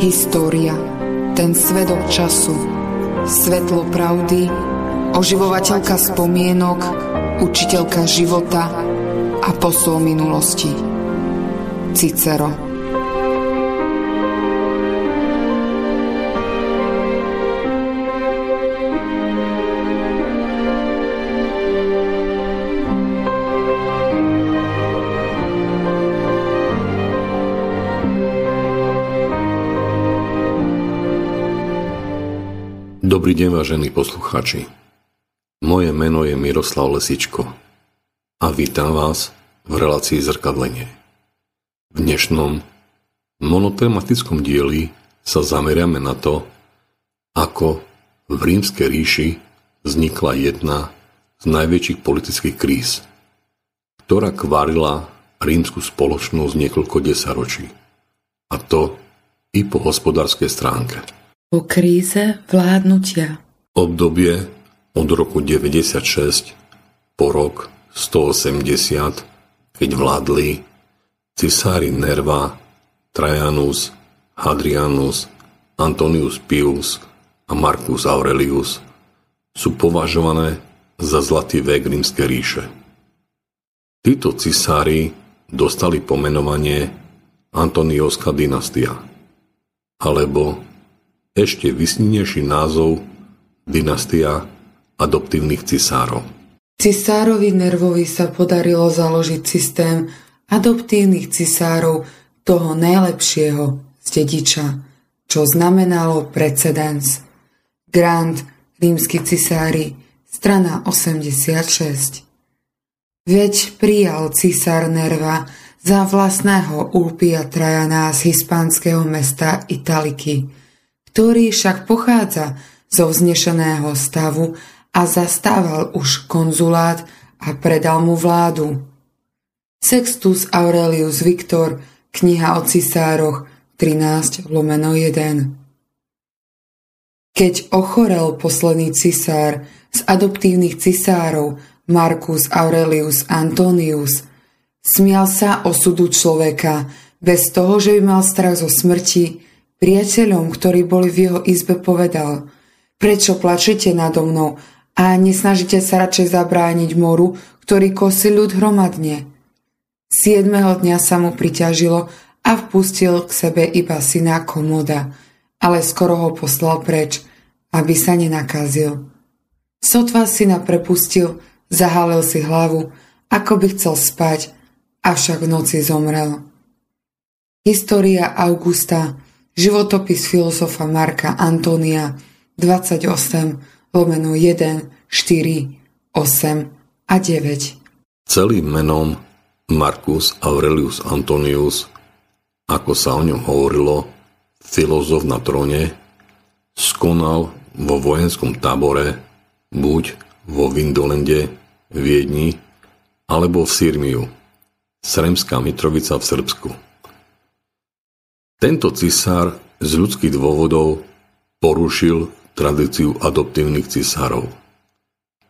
História, ten svedok času, svetlo pravdy, oživovateľka spomienok, učiteľka života a posol minulosti. Cicero. Dobrý deň, vážení poslucháči. Moje meno je Miroslav Lesičko a vítam vás v relácii Zrkadlenie. V dnešnom monotematickom dieli sa zameriame na to, ako v Rímskej ríši vznikla jedna z najväčších politických kríz, ktorá kvárila rímsku spoločnosť niekoľko desaťročí, a to i po hospodárskej stránke. O kríze vládnutia. Obdobie od roku 96 po rok 180, keď vládli cisári Nerva, Trajanus, Hadrianus, Antonius Pius a Marcus Aurelius, sú považované za zlatý vek Rímskej ríše. Títo cisári dostali pomenovanie Antoniovská dynastia, alebo ešte vysnenejší názov dynastia adoptívnych cisárov. Cisárovi Nervovi sa podarilo založiť systém adoptívnych cisárov toho najlepšieho z dediča, čo znamenalo precedens. Grand, rímsky cisári, strana 86. Veď prijal cisár Nerva za vlastného Ulpia Trajana z hispánskeho mesta Italiky, ktorý však pochádza zo vznešeného stavu a zastával už konzulát a predal mu vládu. Sextus Aurelius Victor, kniha o cisároch 13/1. Keď ochorel posledný cisár z adoptívnych cisárov Marcus Aurelius Antonius, smial sa osudu človeka bez toho, že by mal strach zo smrti. Priateľom, ktorí boli v jeho izbe, povedal: prečo plačete nado mnou a nesnažite sa radšej zabrániť moru, ktorý kosí ľud hromadne? 7. dňa sa mu priťažilo a vpustil k sebe iba syna Komoda, ale skoro ho poslal preč, aby sa nenakazil. Sotva syna prepustil, zahalil si hlavu, ako by chcel spať, avšak v noci zomrel. História Augusta, životopis filozofa Marka Antonia 28/1, 4, 8 a 9. Celým menom Marcus Aurelius Antonius, ako sa o ňom hovorilo, filozof na tróne, skonal vo vojenskom tábore buď vo Vindolende, Viedni alebo v Sirmiu, Sremská Mitrovica v Srbsku. Tento cisár z ľudských dôvodov porušil tradíciu adoptívnych cisárov,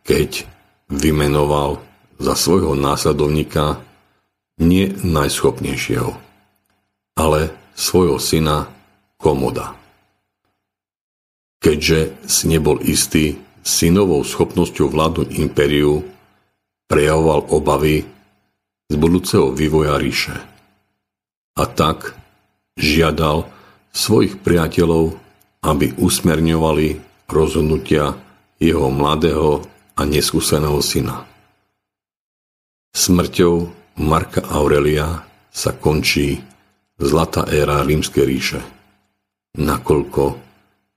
keď vymenoval za svojho následovníka nie najschopnejšieho, ale svojho syna Komoda. Keďže si nebol istý synovou schopnosťou vládnuť impériu, prejavoval obavy z budúceho vývoja ríše. A tak žiadal svojich priateľov, aby usmerňovali rozhodnutia jeho mladého a neskúseného syna. Smrťou Marca Aurelia sa končí zlatá éra Rímskej ríše, nakoľko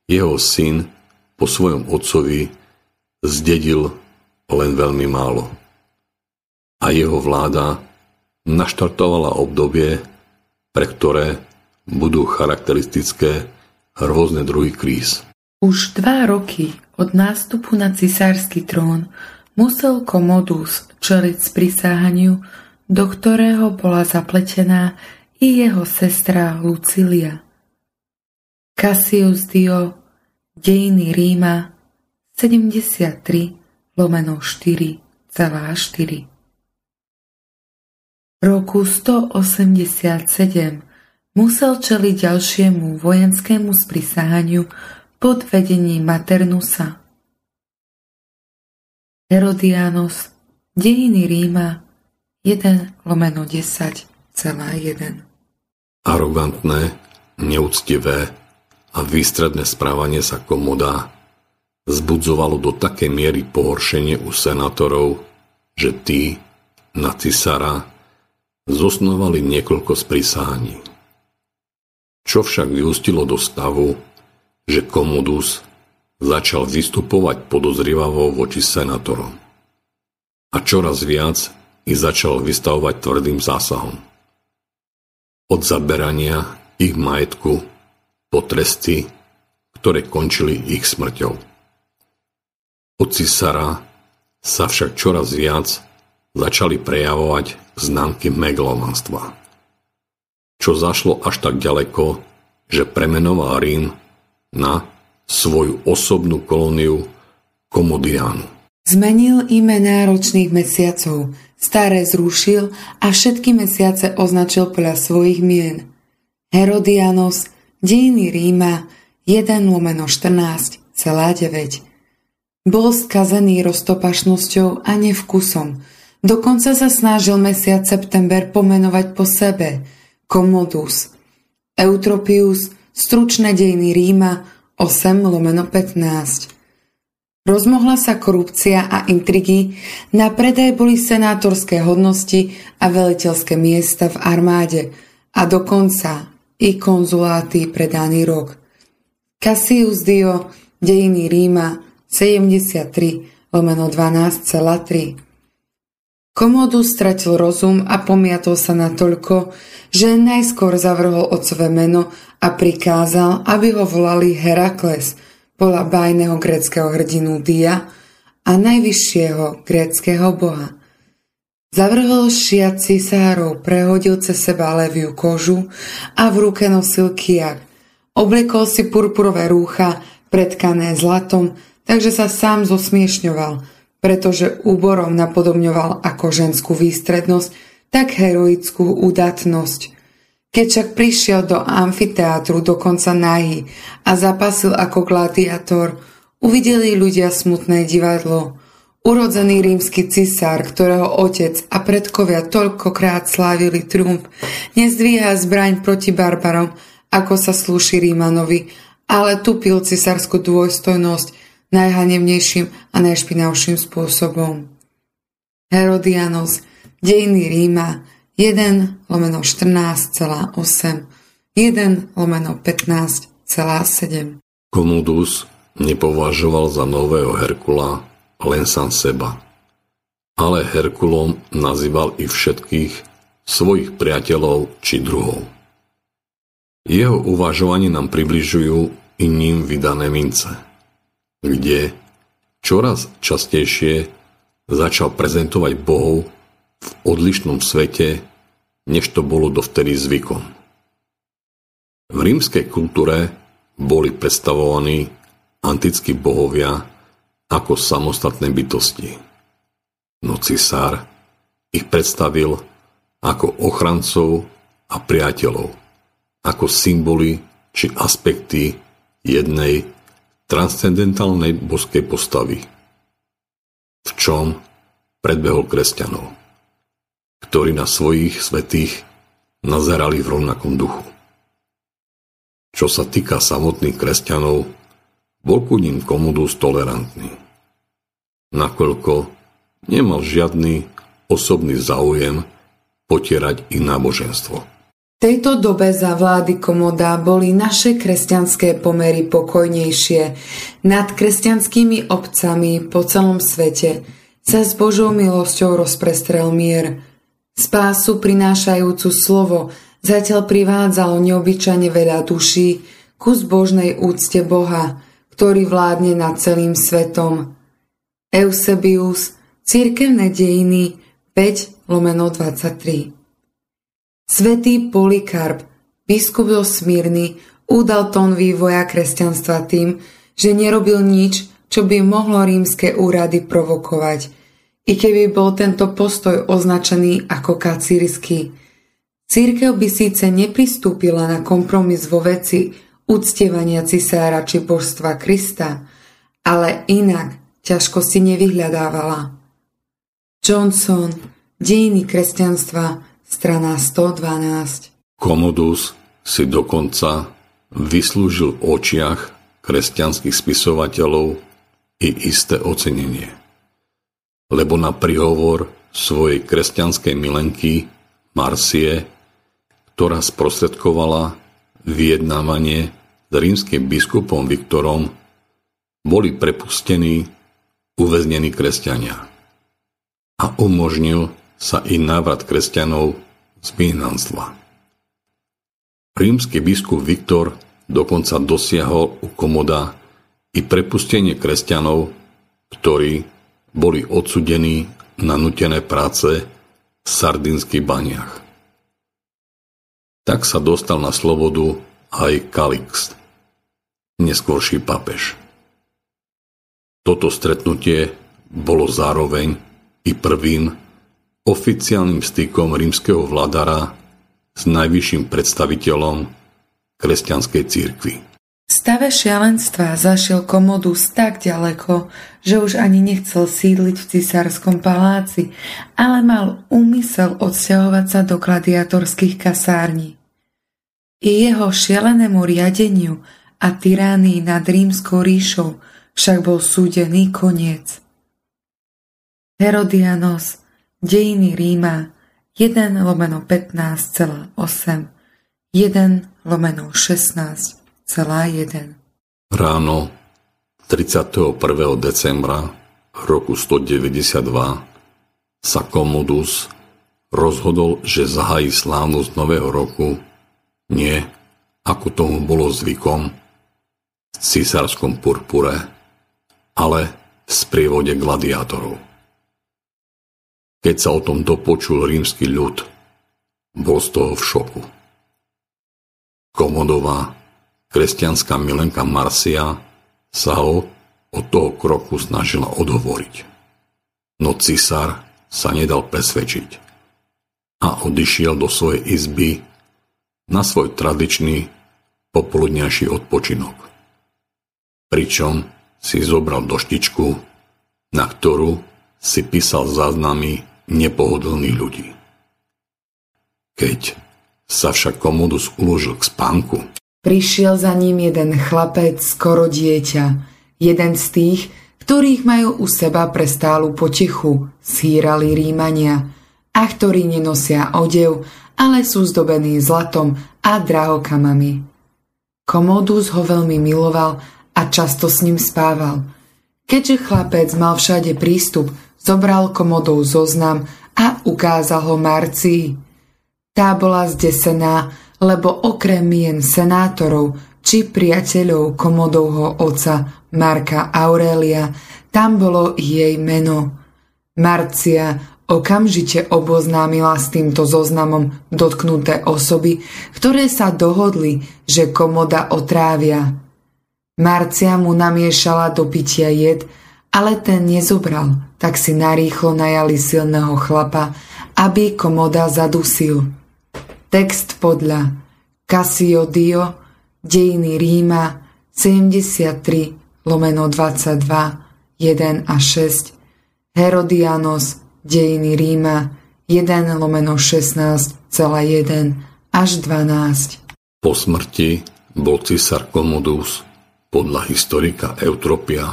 jeho syn po svojom otcovi zdedil len veľmi málo a jeho vláda naštartovala obdobie, pre ktoré budú charakteristické rôzne druhy kríz. Už 2 roky od nástupu na cisársky trón musel Komodus čeliť sprisáhaniu, do ktorého bola zapletená i jeho sestra Lucilia. Cassius Dio, Dejiny Ríma, 73/4,4. Roku 187 musel čeliť ďalšiemu vojenskému sprisahaniu pod vedením Maternusa. Herodianos, Dejiny Ríma, 1/10,1. Arogantné, neúctivé a výstredné správanie sa Komodá zbudzovalo do takej miery pohoršenie u senátorov, že tí na cisára zosnovali niekoľko sprisáhaní. Čo však vyústilo do stavu, že Komodus začal vystupovať podozrivavo voči senátorom. A čoraz viac ich začal vystavovať tvrdým zásahom. Od zaberania ich majetku po tresty, ktoré končili ich smrťou. Od cisára sa však čoraz viac začali prejavovať známky megalománstva, čo zašlo až tak ďaleko, že premenoval Rím na svoju osobnú kolóniu Komodiánu. Zmenil imená ročných mesiacov, staré zrušil a všetky mesiace označil podľa svojich mien. Herodianos, Dejiny Ríma, 1/14,9. Bol skazený roztopašnosťou a nevkusom. Dokonca sa snažil mesiac september pomenovať po sebe. Komodus. Eutropius, stručné Dejiny Ríma, 8/15. Rozmohla sa korupcia a intrigy, na predaj boli senátorské hodnosti a veliteľské miesta v armáde a dokonca i konzuláty pre daný rok. Cassius Dio, Dejiny Ríma, 73/12,3. Komodus stratil rozum a pomiatol sa natoľko, že najskôr zavrhol otcové meno a prikázal, aby ho volali Herakles, bola bájneho gréckeho hrdinu Dia a najvyššieho gréckeho boha. Zavrhol šiat cisárov, prehodil cez seba leviu kožu a v ruke nosil kyjak. Obliekol si purpurové rúcha, pretkané zlatom, takže sa sám zosmiešňoval, pretože úborom napodobňoval ako ženskú výstrednosť, tak heroickú udatnosť. Keď však prišiel do amfiteátru dokonca nahý a zapasil ako gladiátor, uvideli ľudia smutné divadlo. Urodzený rímsky cisár, ktorého otec a predkovia toľkokrát slávili triumf, nezdvíha zbraň proti barbarom, ako sa slúši Rímanovi, ale tupil cisársku dôstojnosť najhanebnejším a najšpinavším spôsobom. Herodianos, Dejiny Ríma, 1/14,8, 1/15,7. Komodus nepovažoval za nového Herkula len sám seba, ale Herkulom nazýval i všetkých svojich priateľov či druhov. Jeho uvažovanie nám približujú i ním vydané mince, kde čoraz častejšie začal prezentovať bohov v odlišnom svete, než to bolo dovtedy zvykom. V rímskej kultúre boli predstavovaní antickí bohovia ako samostatné bytosti, no cisár ich predstavil ako ochrancov a priateľov, ako symboly či aspekty jednej transcendentálnej božskej postavy, v čom predbehol kresťanov, ktorí na svojich svätých nazerali v rovnakom duchu. Čo sa týka samotných kresťanov, bol ku ním Komodus tolerantný, nakoľko nemal žiadny osobný záujem potierať ich náboženstvo. V tejto dobe za vlády Komoda boli naše kresťanské pomery pokojnejšie. Nad kresťanskými obcami po celom svete sa s Božou milosťou rozprestrel mier. Spásu prinášajúcu slovo zatiaľ privádzalo neobyčajne veľa duší ku zbožnej úcte Boha, ktorý vládne nad celým svetom. Eusebius, Cirkevné dejiny, 5/23. Svetý Polikarp, biskup zo Smírny, udal tón vývoja kresťanstva tým, že nerobil nič, čo by mohlo rímske úrady provokovať, i keby bol tento postoj označený ako kacírsky. Cirkev by síce nepristúpila na kompromis vo veci uctievania cisára či božstva Krista, ale inak ťažkosti nevyhľadávala. Johnson, Dejiny kresťanstva, strana 112. Commodus si dokonca vyslúžil v očiach kresťanských spisovateľov i isté ocenenie, lebo na prihovor svojej kresťanskej milenky Marcie, ktorá sprostredkovala vyjednávanie s rímskym biskupom Viktorom, boli prepustení uväznení kresťania a umožnil sa i návrat kresťanov z vyhnanstva. Rímsky biskup Viktor dokonca dosiahol u Komoda i prepustenie kresťanov, ktorí boli odsudení na nútené práce v sardínskych baniach. Tak sa dostal na slobodu aj Kalixt, neskorší papež. Toto stretnutie bolo zároveň i prvým oficiálnym stykom rímskeho vládara s najvyšším predstaviteľom kresťanskej cirkvi. V stave šialenstva zašiel Commodus tak ďaleko, že už ani nechcel sídliť v cisárskom paláci, ale mal úmysel odsťahovať sa do gladiatorských kasární. I jeho šialenému riadeniu a tyránii nad rímskou ríšou však bol súdený koniec. Herodianos, Dejiny Ríma, 1/15,8, 1/16,1. Ráno 31. decembra roku 192 sa Commodus rozhodol, že zahájí slávnosť Nového roku nie, ako tomu bolo zvykom, v cisárskom purpure, ale v sprievode gladiátorov. Keď sa o tom dopočul rímsky ľud, bol z toho v šoku. Commodová kresťanská milenka Marcia sa ho od toho kroku snažila odhovoriť. No cisár sa nedal presvedčiť a odišiel do svojej izby na svoj tradičný popoludňajší odpočinok. Pričom si zobral doštičku, na ktorú si písal záznamy nepohodlných ľudí. Keď sa však Commodus uložil k spánku, prišiel za ním jeden chlapec, skoro dieťa, jeden z tých, ktorých majú u seba pre stálu potichu, zhýrali Rímania, a ktorí nenosia odev, ale sú zdobení zlatom a drahokamami. Commodus ho veľmi miloval a často s ním spával. Keďže chlapec mal všade prístup, zobral Commodov zoznam a ukázal ho Marcii. Tá bola zdesená, lebo okrem mien senátorov či priateľov Commodovho otca Marka Aurelia, tam bolo jej meno. Marcia okamžite oboznámila s týmto zoznamom dotknuté osoby, ktoré sa dohodli, že Commoda otrávia. Marcia mu namiešala do pitia jed, ale ten nezobral, tak si narýchlo najali silného chlapa, aby Commoda zadusil. Text podľa Cassiodio, Dejiny Ríma, 73/22, 1-6, Herodianos, Dejiny Ríma, 1/16,1-12. Po smrti bol cisár Commodus podľa historika Eutropia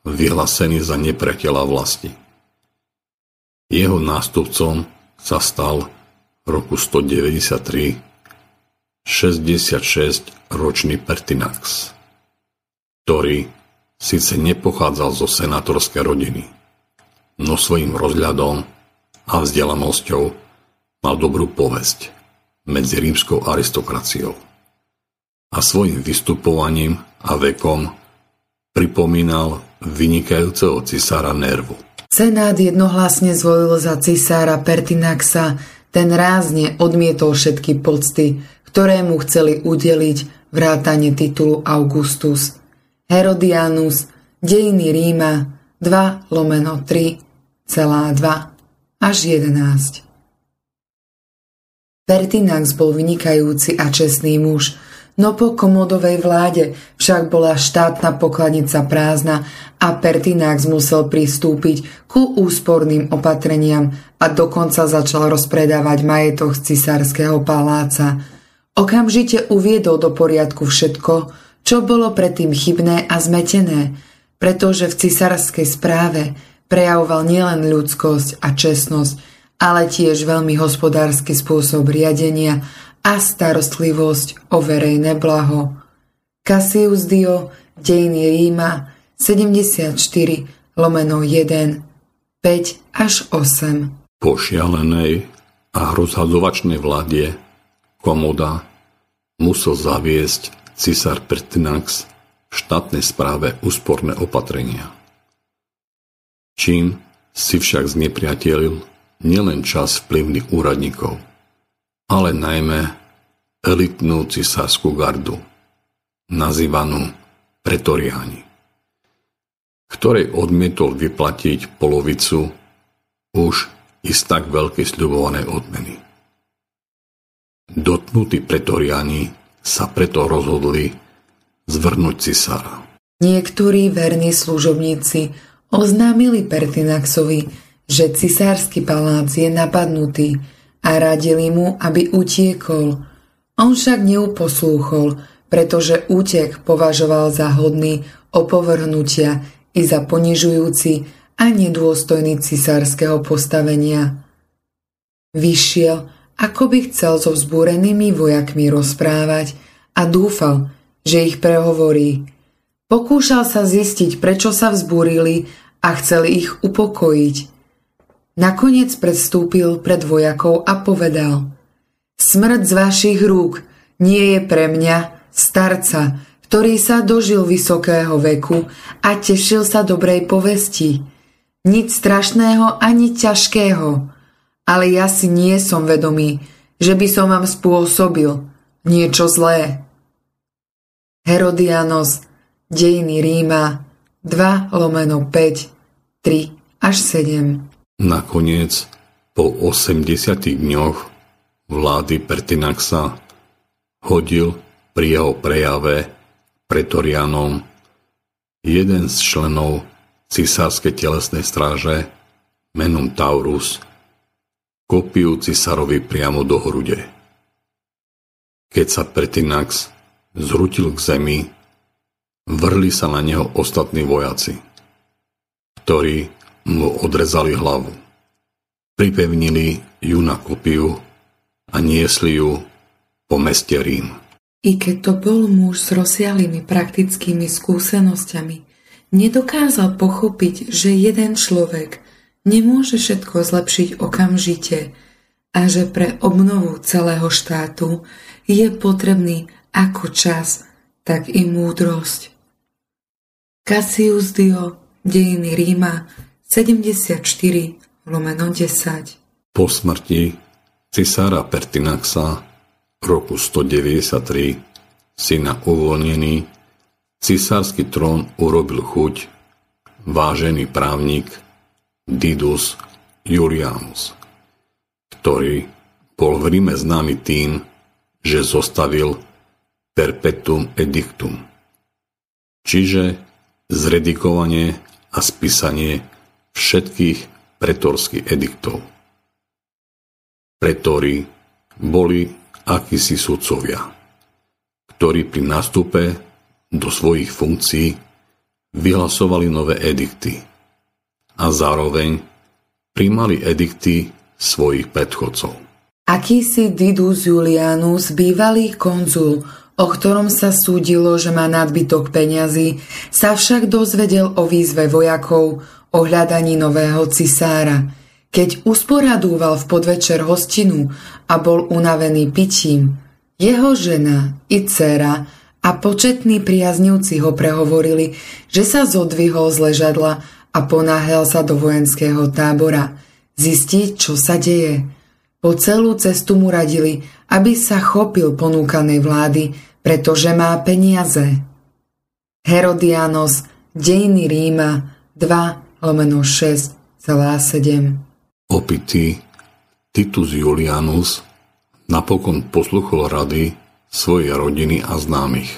vyhlásený za nepriateľa vlasti. Jeho nástupcom sa stal v roku 193 66-ročný Pertinax, ktorý síce nepochádzal zo senátorskej rodiny, no svojím rozhľadom a vzdelanosťou mal dobrú povesť medzi rímskou aristokraciou a svojim vystupovaním a vekom pripomínal vynikajúceho cisára Nervu. Senát jednohlasne zvolil za cisára Pertinaxa, ten rázne odmietol všetky pocty, ktoré mu chceli udeliť vrátane titulu Augustus. Herodianus, Dejiny Ríma, 2/3,2-11. Pertinax bol vynikajúci a čestný muž, no po Komodovej vláde však bola štátna pokladnica prázdna a Pertinax musel pristúpiť ku úsporným opatreniam a dokonca začal rozpredávať majetok z cisárskeho paláca. Okamžite uviedol do poriadku všetko, čo bolo predtým chybné a zmetené, pretože v cisárskej správe prejavoval nielen ľudskosť a čestnosť, ale tiež veľmi hospodársky spôsob riadenia a starostlivosť o verejné blaho. Cassius Dio, Dejiny Ríma, 74/1, 5-8. Po šialenej a rozhazovačnej vláde Komoda musel zaviesť cisár Pertinax v štátnej správe úsporné opatrenia. Čím si však znepriatelil nielen čas vplyvných úradníkov, ale najmä elitnú cisárskú gardu, nazývanú pretoriáni, ktorej odmietol vyplatiť polovicu už istak veľkej sľubovanej odmeny. Dotknutí pretoriáni sa preto rozhodli zvrhnúť cisára. Niektorí verní služobníci oznámili Pertinaxovi, že cisársky palác je napadnutý, a radili mu, aby utiekol. On však neuposlúchol, pretože útek považoval za hodný opovrhnutia i za ponižujúci a nedôstojný cisárskeho postavenia. Vyšiel, ako by chcel so vzbúrenými vojakmi rozprávať, a dúfal, že ich prehovorí. Pokúšal sa zistiť, prečo sa vzbúrili, a chceli ich upokojiť. Nakoniec predstúpil pred vojakov a povedal: Smrť z vašich rúk nie je pre mňa, starca, ktorý sa dožil vysokého veku a tešil sa dobrej povesti. Nič strašného ani ťažkého, ale ja si nie som vedomý, že by som vám spôsobil niečo zlé. Herodianos, Dejiny Ríma, 2/5, 3-7. Nakoniec, po 80 dňoch vlády Pertinaxa, hodil pri jeho prejave pretorianom jeden z členov cisárskej telesnej stráže menom Taurus, kopiu cisárovi priamo do hrude. Keď sa Pertinax zrutil k zemi, vrhli sa na neho ostatní vojaci, ktorí mu odrezali hlavu. Pripevnili ju na kopiu a niesli ju po meste Rím. I keď to bol muž s rozsialymi praktickými skúsenosťami, nedokázal pochopiť, že jeden človek nemôže všetko zlepšiť okamžite a že pre obnovu celého štátu je potrebný ako čas, tak i múdrosť. Cassius Dio, Dejiny Ríma, 74/10. Po smrti cisára Pertinaxa roku 193 si na uvoľnený cisársky trón urobil chuť vážený právnik Didus Julianus, ktorý bol v Ríme známy tým, že zostavil Perpetuum Edictum, čiže zredikovanie a spísanie všetkých pretorských ediktov. Pretori boli akísi sudcovia, ktorí pri nástupe do svojich funkcií vyhlasovali nové edikty a zároveň prijímali edikty svojich predchodcov. Akýsi Didus Julianus, bývalý konzul, o ktorom sa súdilo, že má nadbytok peňazí, sa však dozvedel o výzve vojakov o hľadaní nového cisára. Keď usporadúval v podvečer hostinu a bol unavený pitím, jeho žena i dcéra a početní priaznivci ho prehovorili, že sa zodvihol z ležadla a ponáhľal sa do vojenského tábora zistiť, čo sa deje. Po celú cestu mu radili, aby sa chopil ponúkanej vlády, pretože má peniaze. Herodianos, Dejiny Ríma, 2/6,7. Opitý Titus Julianus Napokon posluchol rady svojej rodiny a známych,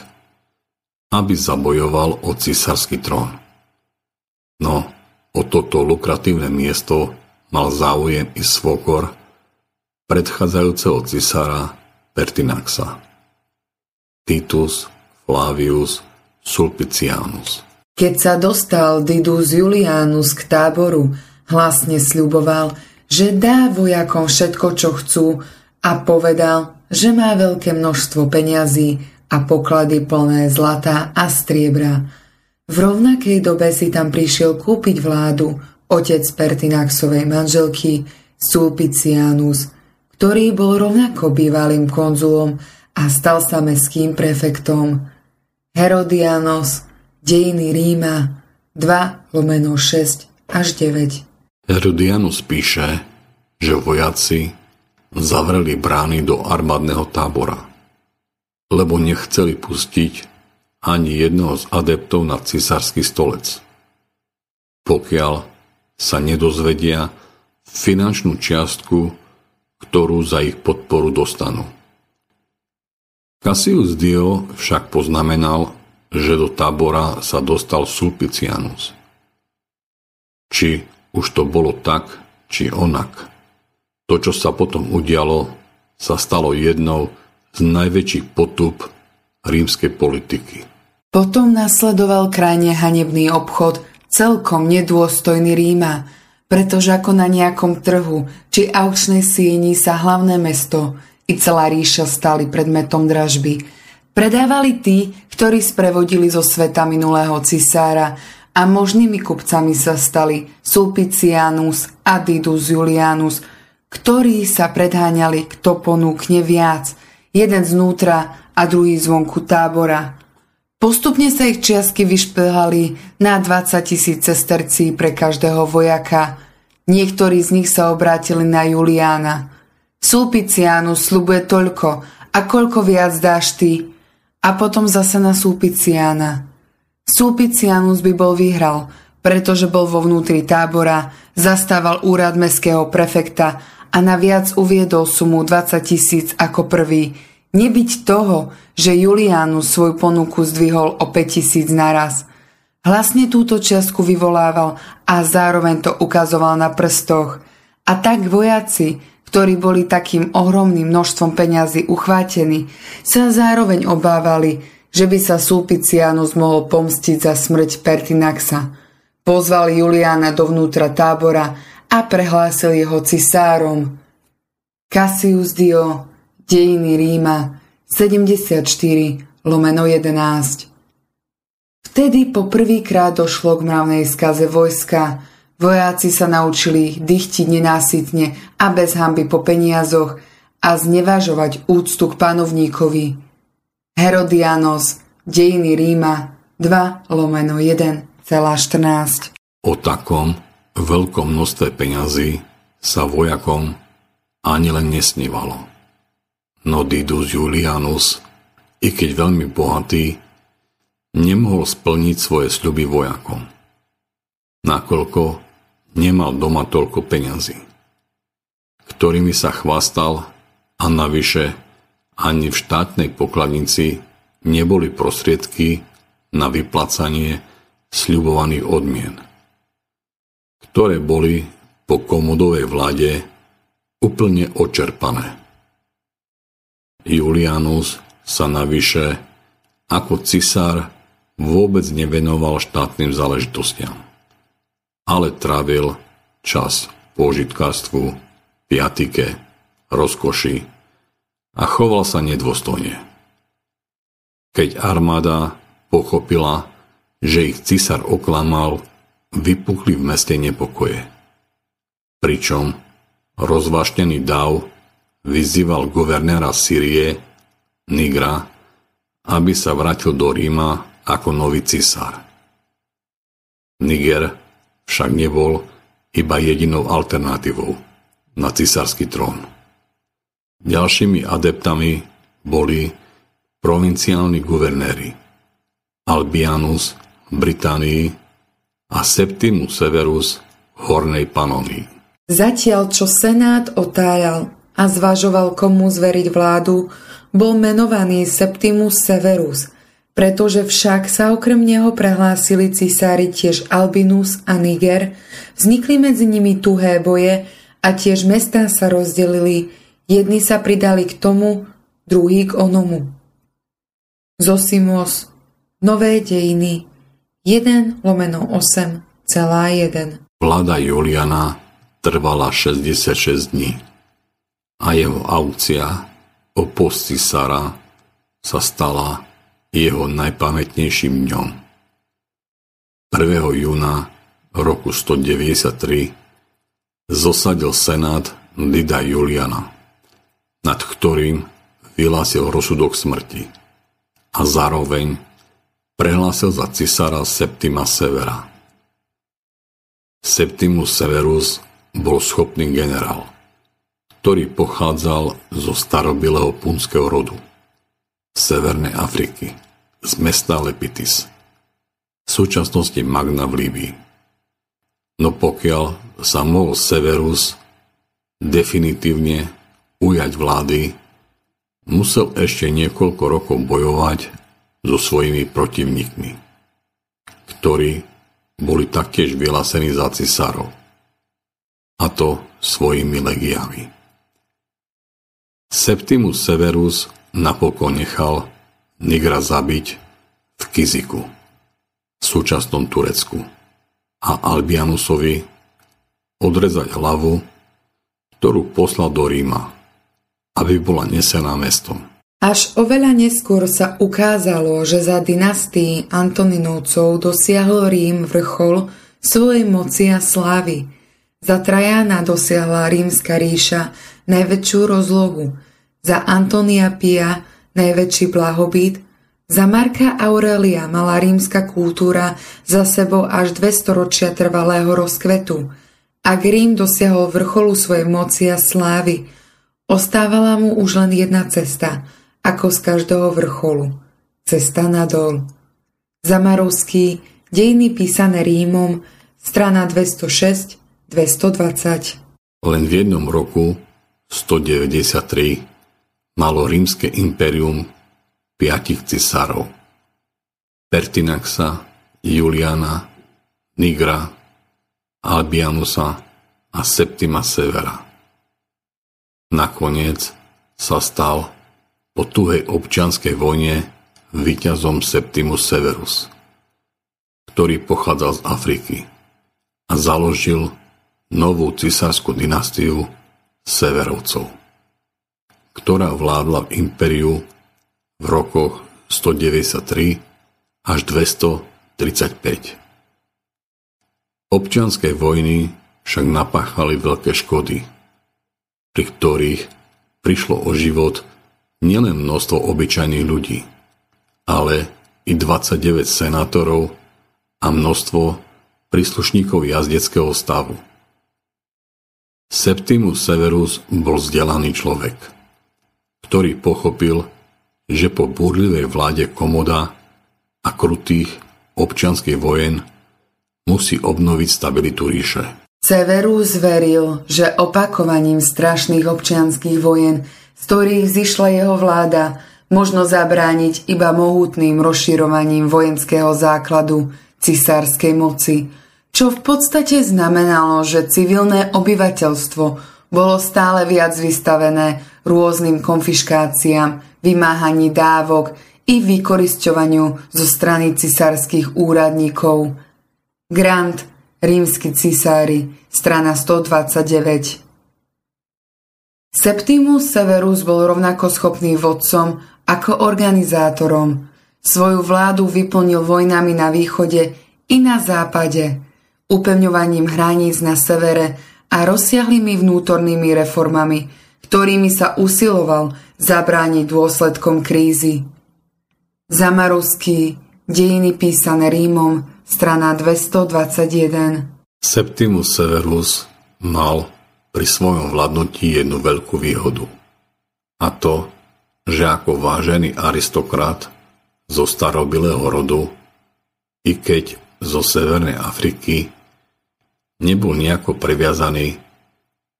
aby zabojoval o císarský trón. No, o toto lukratívne miesto mal záujem i svokor predchádzajúceho císara Pertinaxa, Titus Flavius Sulpicianus. Keď sa dostal Didius Julianus k Táboru, hlasne sľuboval, že dá vojakom všetko, čo chcú, a povedal, že má veľké množstvo peňazí a poklady plné zlata a striebra. V rovnakej dobe si tam prišiel kúpiť vládu otec Pertinaxovej manželky Sulpicianus, ktorý bol rovnako bývalým konzulom a stal sa mestským prefektom. Herodianos, Dejiny Ríma 2/6-9. Herodianus píše, že vojaci zavreli brány do armádneho tábora, lebo nechceli pustiť ani jednoho z adeptov na císarský stolec, pokiaľ sa nedozvedia finančnú čiastku, ktorú za ich podporu dostanú. Cassius Dio však poznamenal, že do tábora sa dostal Sulpicianus. Či už to bolo tak, či onak, to, čo sa potom udialo, sa stalo jednou z najväčších potúp rímskej politiky. Potom nasledoval krajne hanebný obchod, celkom nedôstojný Ríma, pretože ako na nejakom trhu či aukčnej sieni sa hlavné mesto i celá ríša stali predmetom dražby. Predávali tí, ktorí sprevodili zo sveta minulého cisára, a možnými kupcami sa stali Sulpicianus a Didius Julianus, ktorí sa predháňali, kto ponúkne viac, jeden znútra a druhý zvonku tábora. Postupne sa ich čiastky vyšplhali na 20 000 sestercí pre každého vojaka. Niektorí z nich sa obrátili na Juliana. Sulpicianus sľubuje toľko, a koľko viac dáš ty? A potom zase na Sulpiciana. Sulpicianus by bol vyhral, pretože bol vo vnútri tábora, zastával úrad mestského prefekta a naviac uviedol sumu 20 000 ako prvý, nebyť toho, že Julianus svoju ponuku zdvihol o 5 000 naraz. Hlasne túto čiastku vyvolával a zároveň to ukazoval na prstoch. A tak vojaci, ktorí boli takým ohromným množstvom peňazí uchvátení, sa zároveň obávali, že by sa Sulpicianus mohol pomstiť za smrť Pertinaxa. Pozval Juliana dovnútra tábora a prehlásil jeho cisárom. Cassius Dio, Dejiny Ríma 74/11. Vtedy poprvýkrát došlo k mravnej skaze vojska. Vojáci sa naučili dychtiť nenásytne a bez hanby po peniazoch a znevažovať úctu k panovníkovi. Herodianos, Dejiny Ríma 2/1-14. O takom veľkom množstve peňazí sa vojakom ani len nesnívalo. No Didius Julianus, i keď veľmi bohatý, nemohol splniť svoje sľuby vojakom, nakoľko nemal doma toľko peňazí, ktorými sa chvastal, a navyše ani v štátnej pokladnici neboli prostriedky na vyplacanie sľubovaných odmien, ktoré boli po Komodovej vláde úplne očerpané. Julianus sa navyše ako cisár vôbec nevenoval štátnym záležitostiam, ale trávil čas pôžitkárstvu, piatike, rozkoši a choval sa nedôstojne. Keď armáda pochopila, že ich cisár oklamal, vypukli v meste nepokoje, pričom rozvášnený dáv vyzýval guvernéra Sýrie Nigra, aby sa vrátil do Ríma ako nový cisár. Niger však nebol iba jedinou alternatívou na cisársky trón. Ďalšími adeptami boli provinciálni guvernéri Albianus v Británii a Septimus Severus v Hornej Panónii. Zatiaľ, čo senát otáľal a zvažoval, komu zveriť vládu, bol menovaný Septimus Severus, pretože však sa okrem neho prehlásili cisári tiež Albinus a Niger, vznikli medzi nimi tuhé boje a tiež mestá sa rozdelili, jedni sa pridali k tomu, druhý k onomu. Zosimos, Nové dejiny, 1/8,1. Vláda Juliana trvala 66 dní a jeho aukcia o post cisára sa stala jeho najpamätnejším dňom. 1. júna roku 193 zosadil senát Lida Juliana, nad ktorým vyhlásil rozsudok smrti a zároveň prehlásil za cisára Septima Severa. Septimus Severus bol schopný generál, ktorý pochádzal zo starobylého punského rodu Severnej Afriky, z mesta Lepitis, v súčasnosti Magna v Líbii. No pokiaľ sa mohol Severus definitívne ujať vlády, musel ešte niekoľko rokov bojovať so svojimi protivníkmi, ktorí boli taktiež vyhlásení za cisárov, a to svojimi legiami. Septimus Severus napokon nechal Nigra zabiť v Kiziku, v súčasnom Turecku, a Albianusovi odrezať hlavu, ktorú poslal do Ríma, aby bola nesená mestom. Až oveľa neskôr sa ukázalo, že za dynastii Antoninovcov dosiahol Rím vrchol svojej moci a slávy. Za Trajana dosiahla Rímska ríša najväčšiu rozlohu, za Antonia Pia najväčší blahobyt, za Marka Aurelia mala rímska kultúra za sebou až 200 ročia trvalého rozkvetu a Rím dosiahol vrcholu svojej moci a slávy. Ostávala mu už len jedna cesta, ako z každého vrcholu. Cesta nadol. Zamarovský, Dejiny písané Rímom, strana 206-220. Len v jednom roku, 193, malo rímske impérium 5 cisárov: Pertinaxa, Juliana, Nigra, Albianusa a Septima Severa. Nakoniec sa stal po tuhej občianskej vojne víťazom Septimus Severus, ktorý pochádzal z Afriky a založil novú cisársku dynastiu Severovcov, ktorá vládla v impériu v rokoch 193 až 235. Občianske vojny však napáchali veľké škody, pri ktorých prišlo o život nielen množstvo obyčajných ľudí, ale i 29 senátorov a množstvo príslušníkov jazdeckého stavu. Septimus Severus bol vzdelaný človek, ktorý pochopil, že po búrlivej vláde Komoda a krutých občianskych vojen musí obnoviť stabilitu ríše. Severus veril, že opakovaním strašných občianskych vojen, z ktorých zišla jeho vláda, možno zabrániť iba mohutným rozširovaním vojenského základu cisárskej moci, čo v podstate znamenalo, že civilné obyvateľstvo bolo stále viac vystavené rôznym konfiškáciám, vymáhaní dávok i vykorisťovaniu zo strany cisárskych úradníkov. Grant, Rímski cisári, strana 129. Septimus Severus bol rovnako schopný vodcom ako organizátorom. Svoju vládu vyplnil vojnami na východe i na západe, upevňovaním hraníc na severe a rozsiahlými vnútornými reformami, ktorými sa usiloval zabrániť dôsledkom krízy. Zamarovský, Dejiny písané Rímom, strana 221. Septimus Severus mal pri svojom vládnutí jednu veľkú výhodu, a to, že ako vážený aristokrat zo starobylého rodu, i keď zo Severnej Afriky, nebol nejako previazaný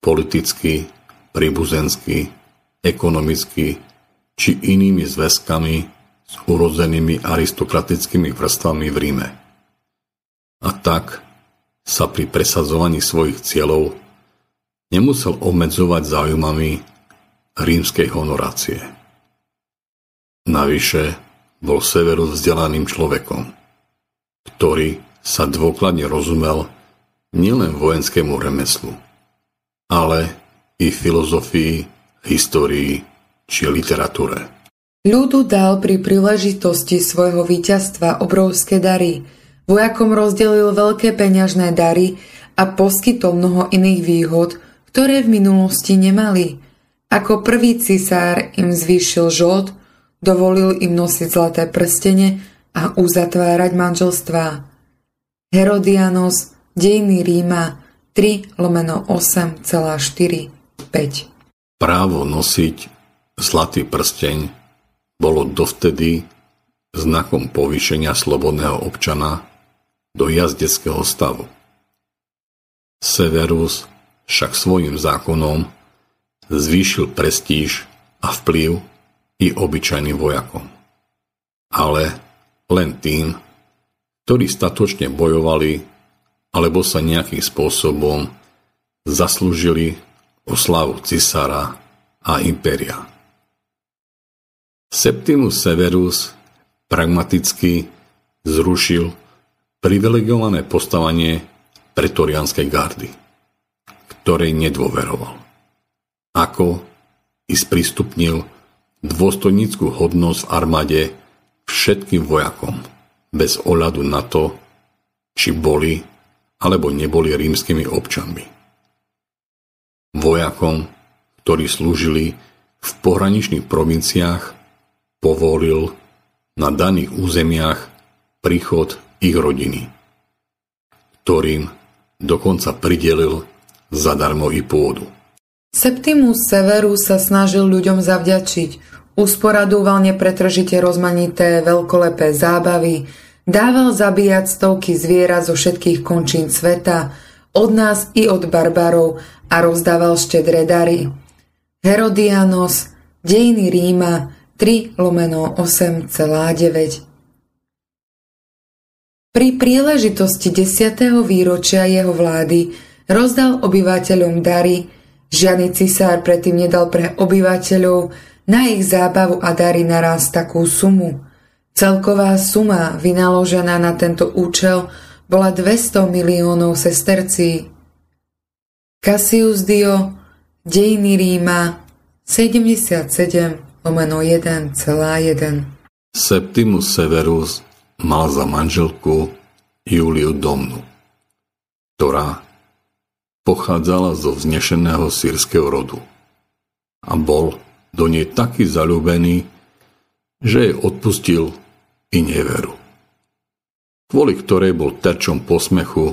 politicky príbuzensky, ekonomicky či inými zväzkami s urodzenými aristokratickými vrstvami v Ríme. A tak sa pri presadzovaní svojich cieľov nemusel obmedzovať záujmami rímskej honorácie. Navyše bol Severus vzdelaným človekom, ktorý sa dôkladne rozumel nielen vojenskému remeslu, ale i filozofii, histórii či literatúre. Ľudu dal pri príležitosti svojho víťazstva obrovské dary, vojakom rozdelil veľké peňažné dary a poskytol mnoho iných výhod, ktoré v minulosti nemali. Ako prvý cisár im zvýšil žolt, dovolil im nosiť zlaté prstene a uzatvárať manželstvá. Herodianos, Dejiny Ríma, 3/8,4-5. Právo nosiť zlatý prsteň bolo dovtedy znakom povýšenia slobodného občana do jazdeckého stavu. Severus však svojim zákonom zvýšil prestíž a vplyv i obyčajným vojakom, ale len tým, ktorí statočne bojovali alebo sa nejakým spôsobom zaslúžili o slávu cisára a impéria. Septimus Severus pragmaticky zrušil privilegované postavenie pretoriánskej gardy, ktorej nedôveroval, ako i sprístupnil dôstojnícku hodnosť v armáde všetkým vojakom, bez ohľadu na to, či boli alebo neboli rímskymi občanmi. Vojakom, ktorí slúžili v pohraničných provinciách, povolil na daných územiach príchod ich rodiny, ktorým dokonca pridelil zadarmo i pôdu. Septimus Severus sa snažil ľuďom zavďačiť, usporadoval nepretržite rozmanité veľkolepé zábavy, dával zabíjať stovky zvierat zo všetkých končín sveta, od nás i od barbarov a rozdával štedré dary. Herodianos, Dejiny Ríma, 3/8,9. Pri príležitosti 10. výročia jeho vlády rozdal obyvateľom dary, žiadny cisár predtým nedal pre obyvateľov na ich zábavu a dary naraz takú sumu. Celková suma vynaložená na tento účel bola 200 miliónov sestercií. Cassius Dio, Dejiny Ríma, 77/1,1. Septimus Severus mal za manželku Juliu Domnu, ktorá pochádzala zo vznešeného sýrskeho rodu a bol do nej taký zaľúbený, že jej odpustil i neveru, kvôli ktorej bol terčom posmechu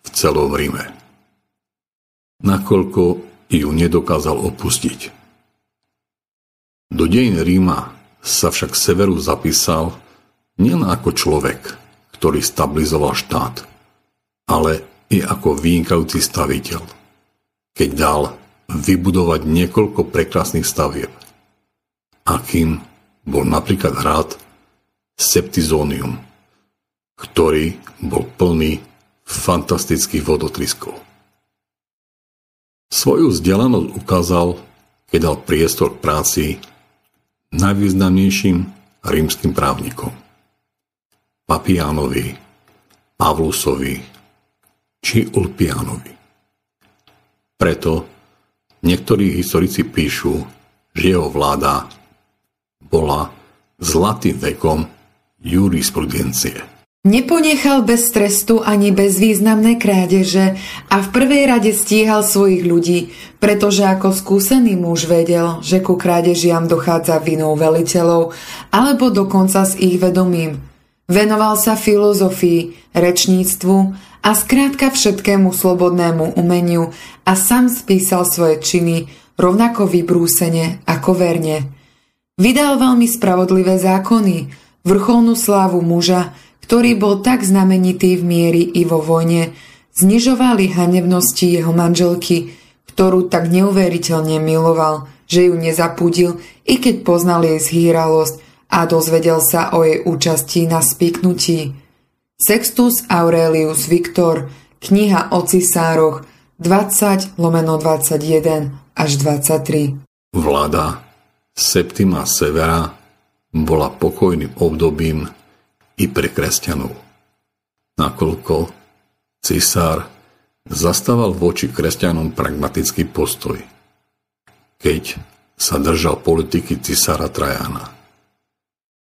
v celom Ríme, nakoľko ju nedokázal opustiť. Do dejín Ríma sa však Severu zapísal nielen ako človek, ktorý stabilizoval štát, ale i ako vynikajúci staviteľ, keď dal vybudovať niekoľko prekrásnych stavieb, akým bol napríklad hrad Septizonium, ktorý bol plný fantastických vodotryskov. Svoju vzdelanosť ukázal, keď dal priestor k práci najvýznamnejším rímskym právnikom, Papiánovi, Pavlusovi či Ulpiánovi. Preto niektorí historici píšu, že jeho vláda bola zlatým vekom jurisprudencie. Neponechal bez trestu ani bezvýznamné krádeže a v prvej rade stíhal svojich ľudí, pretože ako skúsený muž vedel, že ku krádežiam dochádza vinou veliteľov alebo dokonca s ich vedomím. Venoval sa filozofii, rečníctvu a skrátka všetkému slobodnému umeniu a sám spísal svoje činy rovnako vybrúsene ako verne. Vydal veľmi spravodlivé zákony, vrcholnú slávu muža, ktorý bol tak znamenitý v mieri i vo vojne, znižovali hanebnosti jeho manželky, ktorú tak neuveriteľne miloval, že ju nezapúdil, i keď poznal jej zhýralosť a dozvedel sa o jej účasti na spiknutí. Sextus Aurelius Victor, kniha o cisároch, 20/21-23. Vláda Septima Severa bola pokojným obdobím i pre kresťanov, nakoľko cisár zastával voči kresťanom pragmatický postoj, keď sa držal politiky cisára Trajana,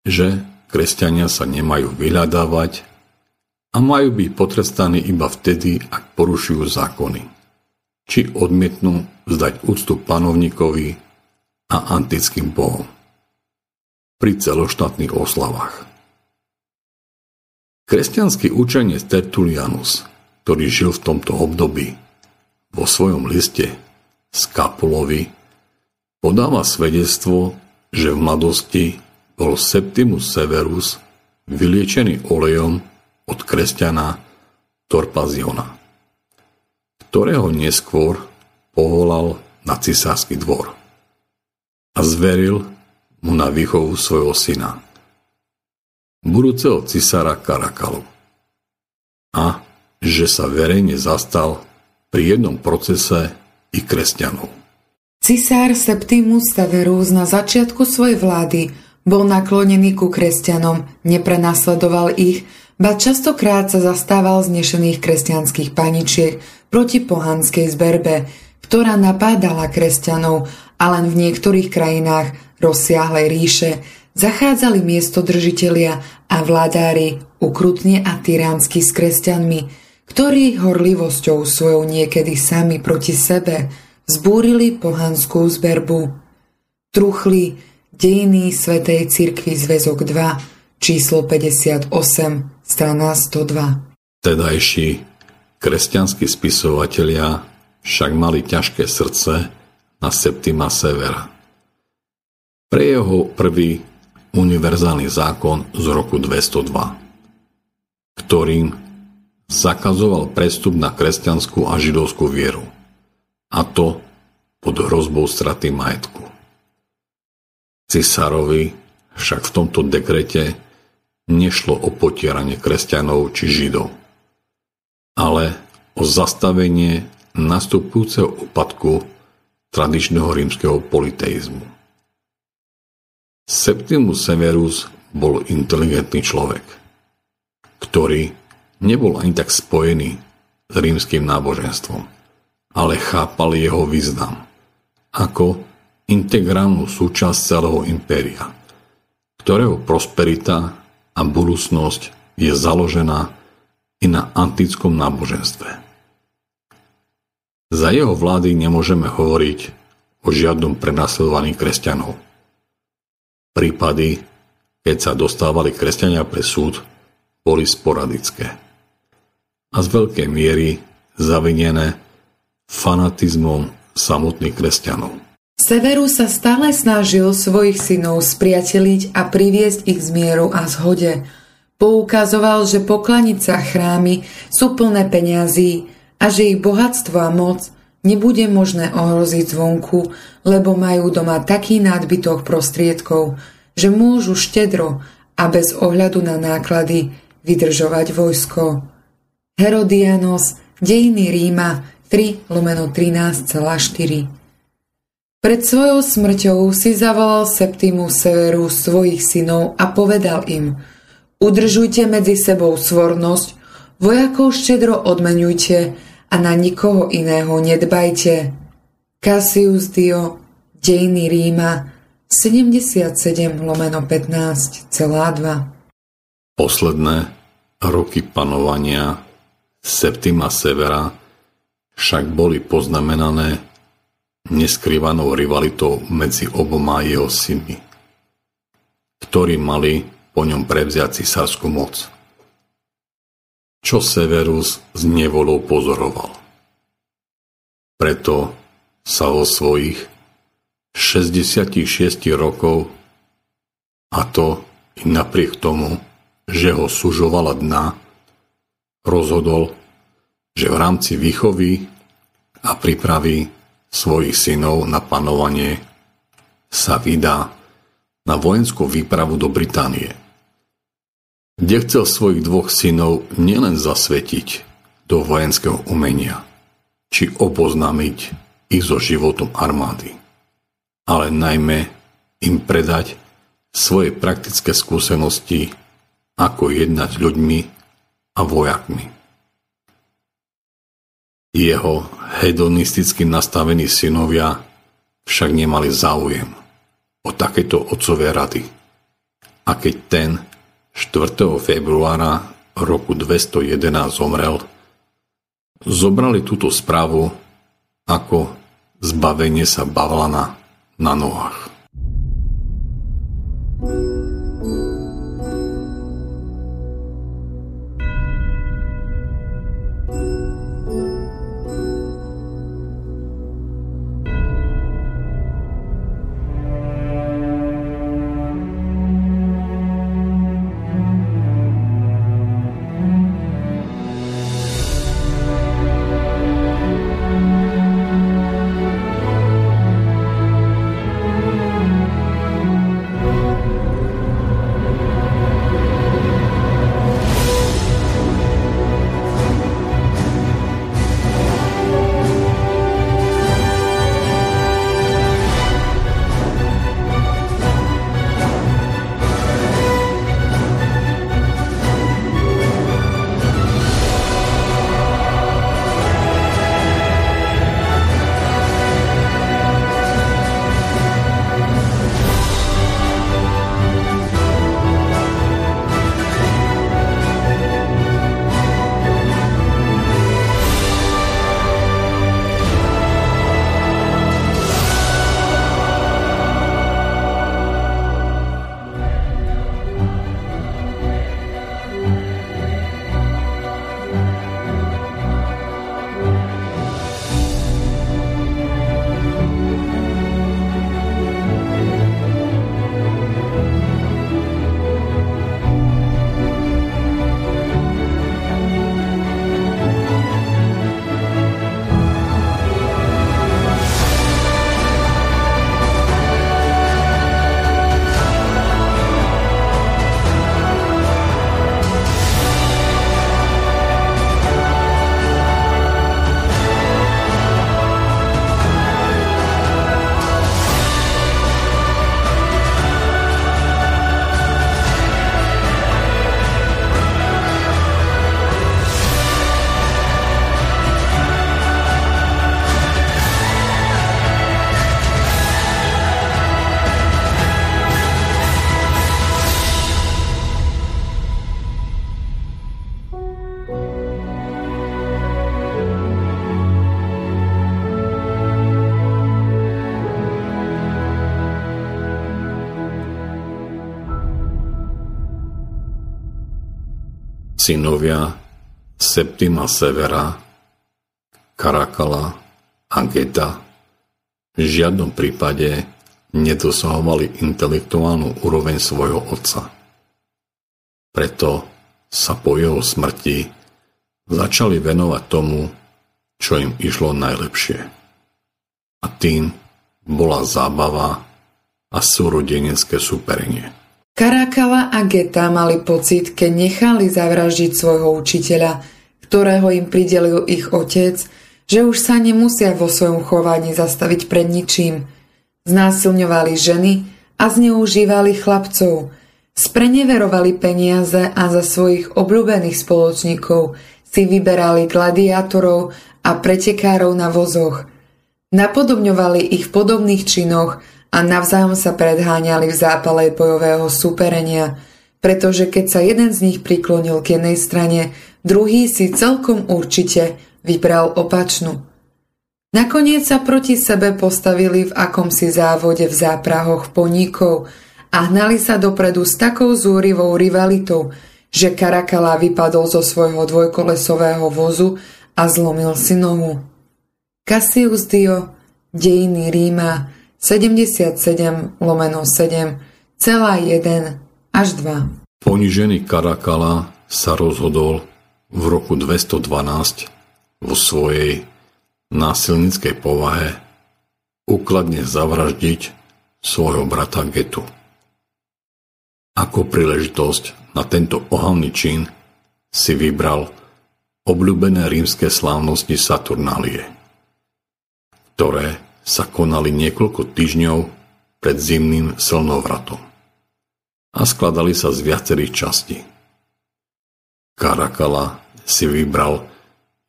že kresťania sa nemajú vyhľadávať a majú byť potrestaní iba vtedy, ak porušujú zákony, či odmietnú vzdať úctu panovníkovi a antickým bohom pri celoštátnych oslavách. Kresťanský učenec Tertulianus, ktorý žil v tomto období, vo svojom liste Skapulovi podáva svedectvo, že v mladosti bol Septimus Severus vyliečený olejom od kresťana Torpaziona, ktorého neskôr povolal na cisársky dvor a zveril mu na výchovu svojho syna, budúceho cisára Karakalu, a že sa verejne zastal pri jednom procese i kresťanov. Cisár Septimus Severus na začiatku svojej vlády bol naklonený ku kresťanom, neprenasledoval ich, ba častokrát sa zastával znešených kresťanských paničiek proti pohanskej zberbe, ktorá napádala kresťanov a len v niektorých krajinách rozsiahlej ríše zachádzali miestodržitelia a vládári ukrutne a tyránsky s kresťanmi, ktorí horlivosťou svojou niekedy sami proti sebe vzbúrili pohanskú zberbu. Truchli, Dejiny Svetej cirkvi, zväzok 2, číslo 58, strana 102. Tedajší kresťanskí spisovatelia však mali ťažké srdce na Septima Severa pre jeho prvý univerzálny zákon z roku 202, ktorým zakazoval prestup na kresťanskú a židovskú vieru, a to pod hrozbou straty majetku. Cisárovi však v tomto dekrete nešlo o potieranie kresťanov či židov, ale o zastavenie nastupujúceho úpadku tradičného rímskeho politeizmu. Septimus Severus bol inteligentný človek, ktorý nebol ani tak spojený s rímskym náboženstvom, ale chápal jeho význam ako integrálnu súčasť celého impéria, ktorého prosperita a budúcnosť je založená i na antickom náboženstve. Za jeho vlády nemôžeme hovoriť o žiadnom prenasledovaní kresťanov. Prípady, keď sa dostávali kresťania pre súd, boli sporadické a z veľkej miery zavinené fanatizmom samotných kresťanov. Severus sa stále snažil svojich synov spriateliť a priviesť ich zmieru a zhode. Poukazoval, že poklanice a chrámy sú plné peňazí a že ich bohatstvo a moc nebude možné ohroziť zvonku, lebo majú doma taký nadbytok prostriedkov, že môžu štedro a bez ohľadu na náklady vydržovať vojsko. Herodianos, Dejiny Ríma, 3/13,4. Pred svojou smrťou si zavolal Septimus Severus svojich synov a povedal im: Udržujte medzi sebou svornosť, vojakov štedro odmenujte a na nikoho iného nedbajte. Cassius Dio, Dejiny Ríma, 77/15,2. Posledné roky panovania Septima Severa však boli poznamenané neskrývanou rivalitou medzi oboma jeho synmi, ktorí mali po ňom prevziať cisársku moc, čo Severus s nevolou pozoroval. Preto sa vo svojich 66 rokov, a to i napriek tomu, že ho sužovala dna, rozhodol, že v rámci výchovy a prípravy svojich synov na panovanie, sa vydá na vojenskú výpravu do Británie, kde chcel svojich dvoch synov nielen zasvetiť do vojenského umenia, či oboznámiť ich so životom armády, ale najmä im predať svoje praktické skúsenosti, ako jednať s ľuďmi a vojakmi. Jeho hedonisticky nastavení synovia však nemali záujem o takéto otcové rady. A keď ten 4. februára roku 211 zomrel, zobrali túto správu ako zbavenie sa bavlana na nohách. Synovia Septima Severa, Karakala a Geta v žiadnom prípade nedosahovali intelektuálnu úroveň svojho otca. Preto sa po jeho smrti začali venovať tomu, čo im išlo najlepšie. A tým bola zábava a súrodenecké súperenie. Karakala a Geta mali pocit, keď nechali zavraždiť svojho učiteľa, ktorého im pridelil ich otec, že už sa nemusia vo svojom chovaní zastaviť pred ničím. Znásilňovali ženy a zneužívali chlapcov, spreneverovali peniaze a za svojich obľúbených spoločníkov si vyberali gladiátorov a pretekárov na vozoch. Napodobňovali ich v podobných činoch a navzájom sa predháňali v zápale bojového súperenia, pretože keď sa jeden z nich priklonil k jednej strane, druhý si celkom určite vybral opačnú. Nakoniec sa proti sebe postavili v akomsi závode v záprahoch poníkov a hnali sa dopredu s takou zúrivou rivalitou, že Karakala vypadol zo svojho dvojkolesového vozu a zlomil si nohu. Cassius Dio, Dejiny Ríma, 77/7, celá 1-2. Ponižený Karakala sa rozhodol v roku 212 vo svojej násilníckej povahe úkladne zavraždiť svojho brata Getu. Ako príležitosť na tento ohavný čin si vybral obľúbené rímske slávnosti Saturnálie, ktoré sa konali niekoľko týždňov pred zimným slnovratom a skladali sa z viacerých častí. Karakala si vybral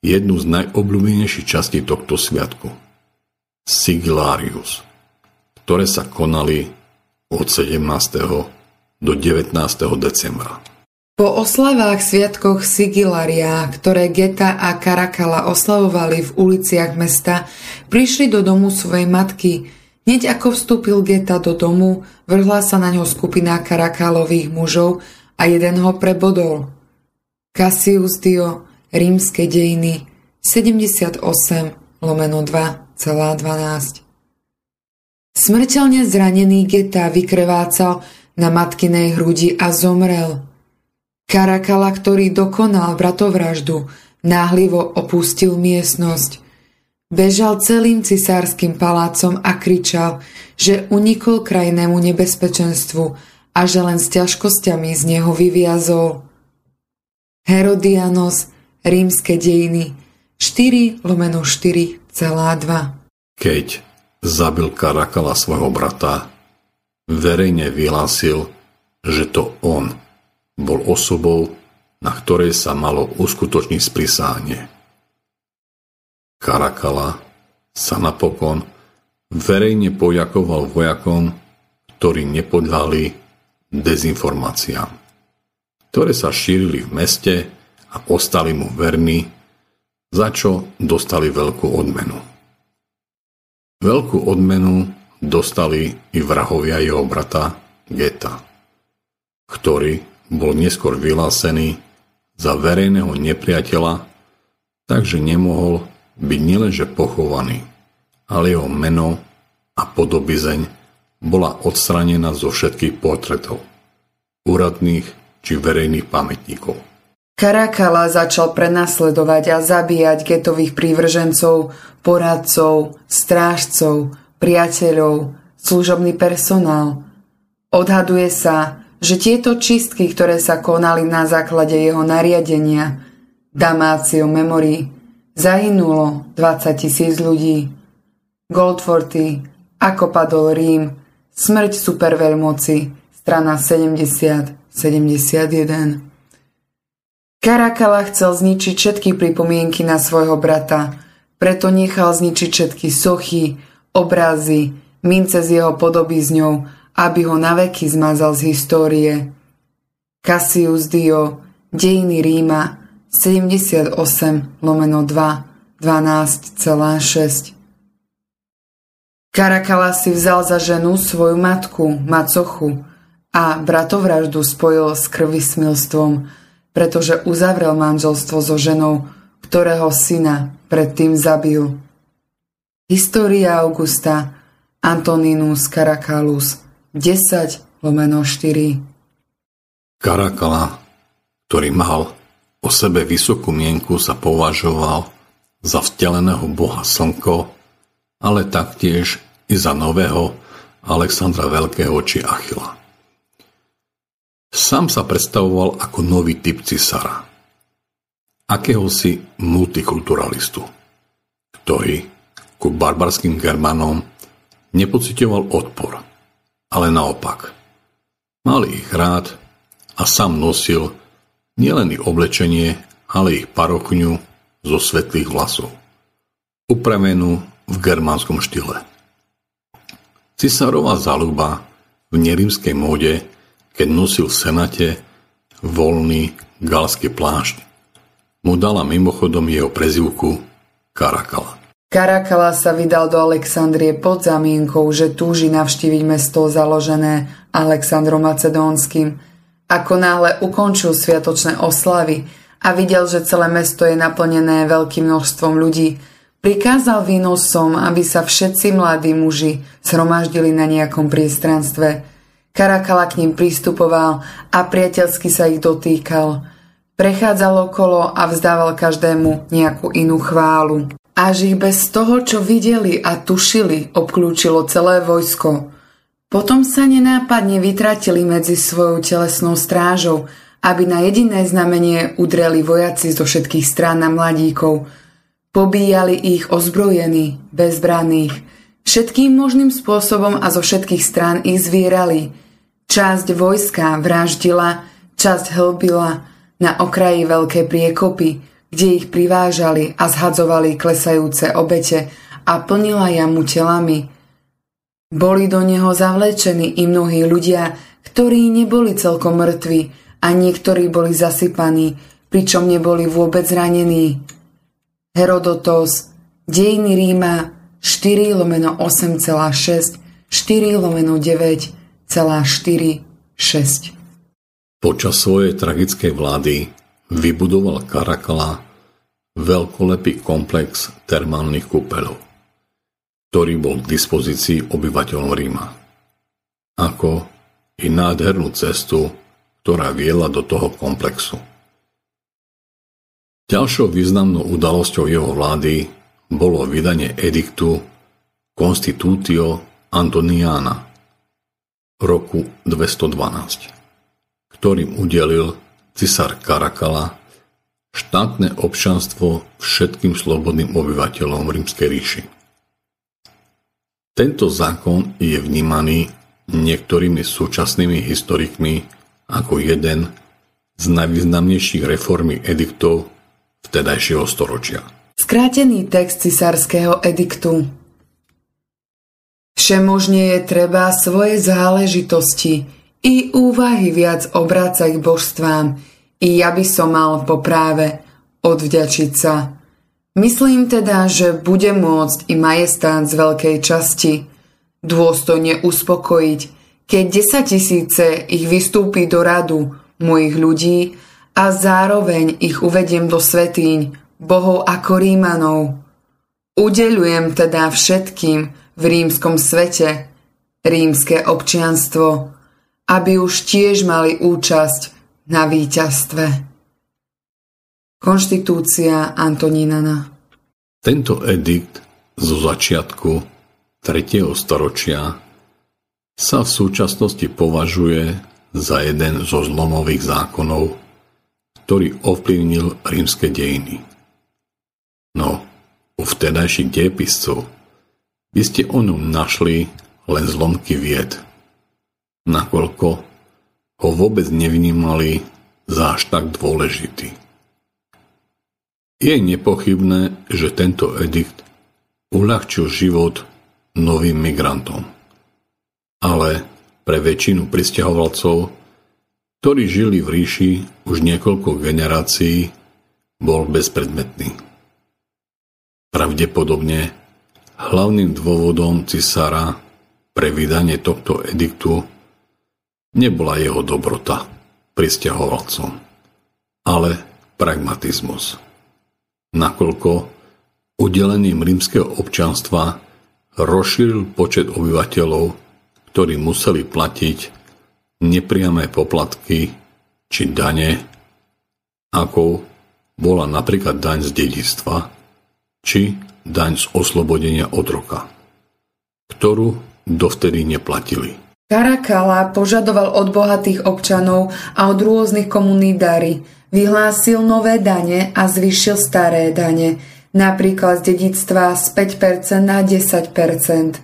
jednu z najobľúbenejších častí tohto sviatku, Sigillarius, ktoré sa konali od 17. do 19. decembra. Po oslavách sviatkoch Sigillaria, ktoré Geta a Karakala oslavovali v uliciach mesta, prišli do domu svojej matky. Hneď ako vstúpil Geta do domu, vrhla sa na ňo skupina Karakalových mužov a jeden ho prebodol. Cassius Dio, Rímske dejiny, 78/2,12. Smrteľne zranený Geta vykrvácal na matkinej hrudi a zomrel. Karakala, ktorý dokonal bratovraždu, náhlivo opustil miestnosť. Bežal celým cisárskym palácom a kričal, že unikol krajnému nebezpečenstvu a že len s ťažkosťami z neho vyviazol. Herodianos, Rímske dejiny, 4/4,2. Keď zabil Karakala svojho brata, verejne vyhlásil, že to on bol osobou, na ktorej sa malo uskutočniť sprisáhanie. Karakala sa napokon verejne poďakoval vojakom, ktorí nepodľahli dezinformáciám, ktoré sa šírili v meste a ostali mu verní, za čo dostali veľkú odmenu. Veľkú odmenu dostali i vrahovia jeho brata Geta, ktorý bol neskôr vyhlásený za verejného nepriateľa, takže nemohol byť nielenže pochovaný, ale jeho meno a podobizeň bola odstranená zo všetkých portretov, úradných či verejných pamätníkov. Karakala začal prenasledovať a zabíjať Getových prívržencov, poradcov, strážcov, priateľov, služobný personál. Odhaduje sa, že tieto čistky, ktoré sa konali na základe jeho nariadenia, Damatio Memori, zahynulo 20,000 ľudí. Goldforty, ako padol Rím, smrť superveľmoci, strana 70-71. Karakala chcel zničiť všetky pripomienky na svojho brata, preto nechal zničiť všetky sochy, obrazy, mince s jeho podobizňou, aby ho naveky zmazal z histórie. Cassius Dio, Dejiny Ríma, 78/2, 12,6. Karakala si vzal za ženu svoju matku, macochu, a bratovraždu spojil s krvismilstvom, pretože uzavrel manželstvo so ženou, ktorého syna predtým zabil. História Augusta, Antoninus Carakalus, 10/4. Karakala, ktorý mal o sebe vysokú mienku, sa považoval za vteleného boha Slnko, ale taktiež i za nového Alexandra Veľkého či Achila. Sám sa predstavoval ako nový typ cisára, akéhosi multikulturalistu, ktorý ku barbarským Germanom nepociťoval odpor, ale naopak, mal ich rád a sám nosil nielen ich oblečenie, ale ich parochňu zo svetlých vlasov, upravenú v germánskom štýle. Cisárová záľuba v nerímskej móde, keď nosil v senáte voľný galský plášť, mu dala mimochodom jeho prezývku Karakala. Karakala sa vydal do Alexandrie pod zámienkou, že túži navštíviť mesto založené Alexandrom Macedónskym. Ako náhle ukončil sviatočné oslavy a videl, že celé mesto je naplnené veľkým množstvom ľudí, prikázal výnosom, aby sa všetci mladí muži zhromaždili na nejakom priestranstve. Karakala k ním pristupoval a priateľsky sa ich dotýkal. Prechádzal okolo a vzdával každému nejakú inú chválu. Až ich bez toho, čo videli a tušili, obklúčilo celé vojsko. Potom sa nenápadne vytratili medzi svojou telesnou strážou, aby na jediné znamenie udreli vojaci zo všetkých strán na mladíkov. Pobíjali ich ozbrojení, bezbranných, všetkým možným spôsobom a zo všetkých strán ich zvierali. Časť vojska vraždila, časť hlbila na okraji veľké priekopy, kde ich privážali a zhadzovali klesajúce obete a plnila jamu telami. Boli do neho zavlečení i mnohí ľudia, ktorí neboli celkom mŕtvi a niektorí boli zasypaní, pričom neboli vôbec zranení. Herodotos, Dejiny Ríma 4/8,6, 4/9,4,6. Počas svojej tragickej vlády vybudoval Karakala veľkolepý komplex termálnych kúpeľov, ktorý bol k dispozícii obyvateľom Ríma, ako i nádhernú cestu, ktorá viedla do toho komplexu. Ďalšou významnou udalosťou jeho vlády bolo vydanie ediktu Constitutio Antoniana roku 212, ktorým udelil cisár Karakala štátne občianstvo všetkým slobodným obyvateľom Rímskej ríši. Tento zákon je vnímaný niektorými súčasnými historikmi ako jeden z najvýznamnejších reformy ediktov vtedajšieho storočia. Skrátený text cisárskeho ediktu. Všemožne je treba svoje záležitosti i úvahy viac obrácať k božstvám, i ja by som mal po práve odvďačiť sa. Myslím teda, že bude môcť i majestát z veľkej časti dôstojne uspokojiť, keď 10 000 ich vystúpi do radu mojich ľudí a zároveň ich uvediem do svätýň bohov ako Rímanov. Udeľujem teda všetkým v rímskom svete rímske občianstvo, aby už tiež mali účasť na víťazstve. Konštitúcia Antonínana. Tento edikt zo začiatku 3. storočia sa v súčasnosti považuje za jeden zo zlomových zákonov, ktorý ovplyvnil rímske dejiny. No, u vtedajších dejepiscov by ste o ňom našli len zlomky vied, nakoľko ho vôbec nevnímali za až tak dôležitý. Je nepochybné, že tento edikt uľahčil život novým migrantom, ale pre väčšinu prisťahovalcov, ktorí žili v ríši už niekoľko generácií, bol bezpredmetný. Pravdepodobne hlavným dôvodom cisára pre vydanie tohto ediktu nebola jeho dobrota prisťahovalcom, ale pragmatizmus, nakoľko udelením rímskeho občianstva rozšíril počet obyvateľov, ktorí museli platiť nepriame poplatky či dane, ako bola napríklad daň z dedičstva či daň z oslobodenia otroka, ktorú dovtedy neplatili. Karakala požadoval od bohatých občanov a od rôznych komunít dary, vyhlásil nové dane a zvýšil staré dane, napríklad z dedičstva z 5% na 10%.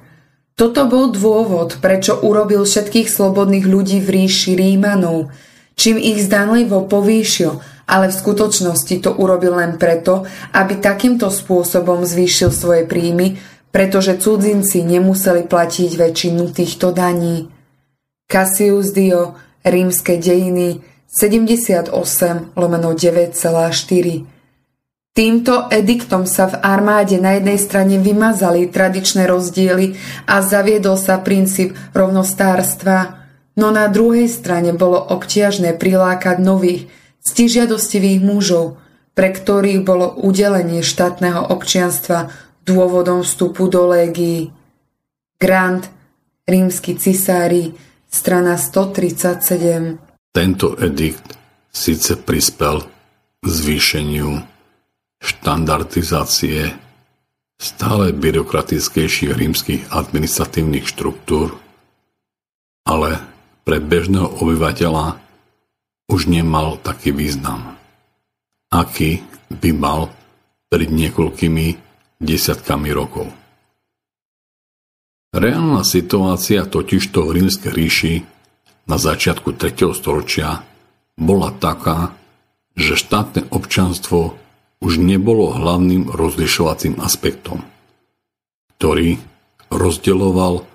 Toto bol dôvod, prečo urobil všetkých slobodných ľudí v ríši Rímanov, čím ich zdanlivo povýšil, ale v skutočnosti to urobil len preto, aby takýmto spôsobom zvýšil svoje príjmy, pretože cudzinci nemuseli platiť väčšinu týchto daní. Cassius Dio, Rímske dejiny, 78/9,4. Týmto ediktom sa v armáde na jednej strane vymazali tradičné rozdiely a zaviedol sa princíp rovnostárstva, no na druhej strane bolo obťažné prilákať nových, ctižiadostivých mužov, pre ktorých bolo udelenie štátneho občianstva dôvodom vstupu do légií. Grant, Rímski cisári, strana 137. Tento edikt síce prispel k zvýšeniu štandardizácie stále byrokratickejších rímskych administratívnych štruktúr, ale pre bežného obyvateľa už nemal taký význam, aký by mal pred niekoľkými desiatkami rokov. Reálna situácia totižto v Rímskej ríši na začiatku 3. storočia bola taká, že štátne občianstvo už nebolo hlavným rozlišovacím aspektom, ktorý rozdeľoval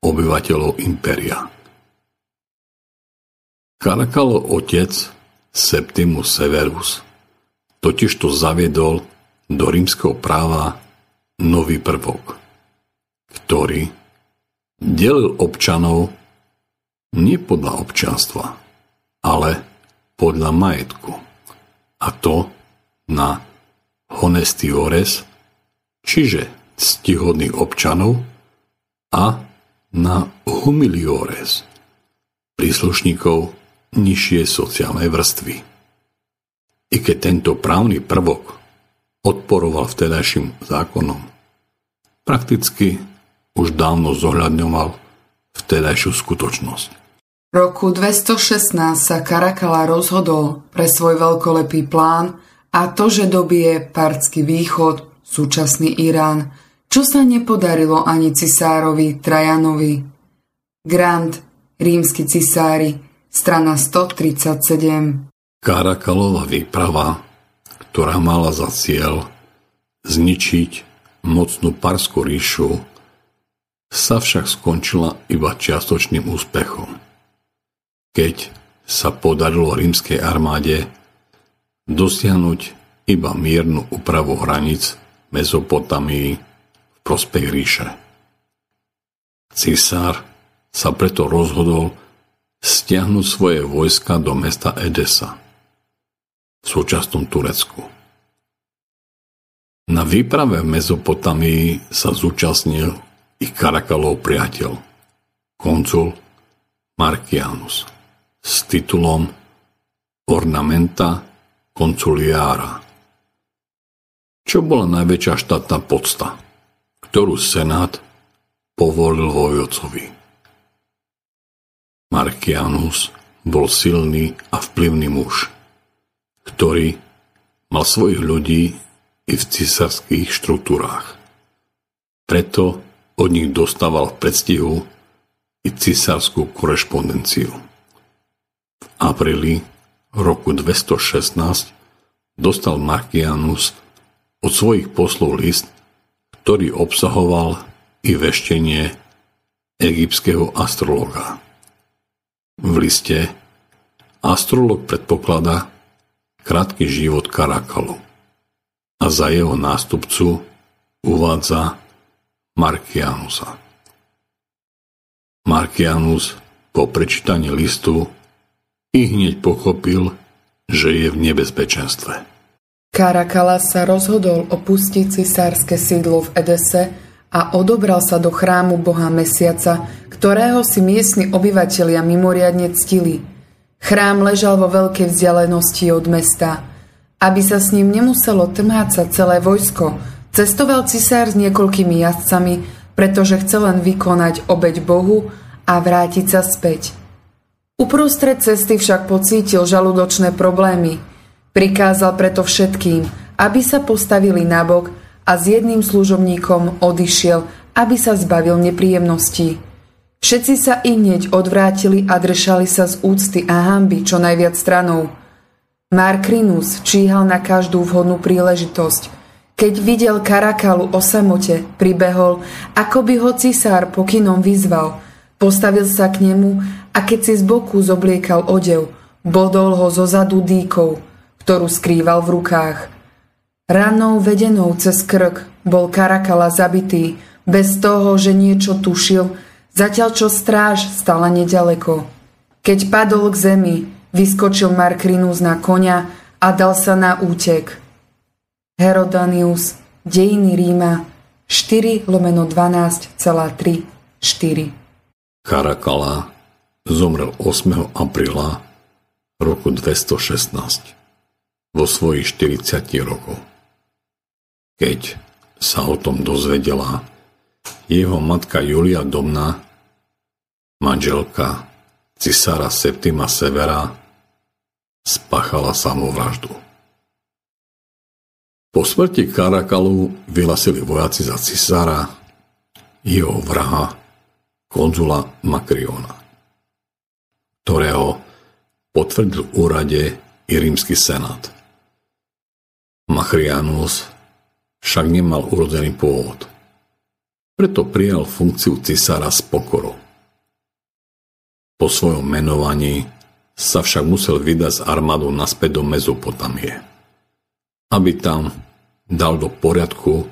obyvateľov impéria. Karakalov otec Septimus Severus totižto zaviedol do rímskeho práva nový prvok, ktorý delil občanov nie podľa občianstva, ale podľa majetku, a to na honestiores, čiže ctihodných občanov, a na humiliores, príslušníkov nižšej sociálnej vrstvy. I keď tento právny prvok odporoval vtedajším zákonom, prakticky už dávno zohľadňoval vtedajšiu skutočnosť. V roku 216 sa Karakala rozhodol pre svoj veľkolepý plán, a to, že dobije Partsky východ, súčasný Irán, čo sa nepodarilo ani cisárovi Trajanovi. Grant, rímsky cisári, strana 137. Karakalova výprava, ktorá mala za cieľ zničiť mocnú Parskú ríšu, sa však skončila iba čiastočným úspechom, keď sa podarilo rímskej armáde dosiahnuť iba miernu úpravu hraníc Mezopotamii v prospech ríše. Cisár sa preto rozhodol stiahnuť svoje vojska do mesta Edesa v súčasnom Turecku. Na výprave v Mezopotamii sa zúčastnil i Karakalov priateľ, konzul Markianus, s titulom ornamenta konsuliára, čo bola najväčšia štátna podsta, ktorú senát povolil vojvodcovi. Markianus bol silný a vplyvný muž, ktorý mal svojich ľudí i v cisárskych štruktúrách. Preto od nich dostával v predstihu i cisárskú korešpondenciu. V apríli roku 216 dostal Markianus od svojich poslov list, ktorý obsahoval i veštenie egyptského astrologa. V liste astrolog predpokladá krátky život Karakalu a za jeho nástupcu uvádza Markianusa. Markianus po prečítaní listu i hneď pochopil, že je v nebezpečenstve. Karakala sa rozhodol opustiť cisárske sídlo v Edese a odobral sa do chrámu boha Mesiaca, ktorého si miestni obyvatelia mimoriadne ctili. Chrám ležal vo veľkej vzdialenosti od mesta. Aby sa s ním nemuselo tmácať celé vojsko, cestoval cisár s niekoľkými jazdcami, pretože chcel len vykonať obeť bohu a vrátiť sa späť. Uprostred cesty však pocítil žalúdočné problémy. Prikázal preto všetkým, aby sa postavili nabok, a s jedným služobníkom odišiel, aby sa zbavil nepríjemností. Všetci sa ihneď odvrátili a držali sa z úcty a hanby čo najviac stranou. Markianus číhal na každú vhodnú príležitosť. Keď videl Karakalu o samote, pribehol, ako by ho cisár pokynom vyzval. Postavil sa k nemu a keď si z boku zobliekal odev, bodol ho zo zadu dýkou, ktorú skrýval v rukách. Ranou vedenou cez krk bol Karakala zabitý, bez toho, že niečo tušil, zatiaľ čo stráž stala neďaleko. Keď padol k zemi, vyskočil Markianus na konia a dal sa na útek. Herodanius, Dejiny Ríma, 4/12,3,4. Karakala zomrel 8. apríla roku 216 vo svojich 40 rokov, keď sa o tom dozvedela, jeho matka Julia Domna, manželka cisára Septima Severa, spáchala samovraždu. Po smrti Karakalu vyhlasili vojaci za cisára jeho vraha, konzula Makriona, ktorého potvrdil v úrade i rímsky senát. Makrianus však nemal urodzený pôvod, preto prijal funkciu cisára s pokorou. Po svojom menovaní sa však musel vydať s armádou naspäť do Mezopotamie, aby tam dal do poriadku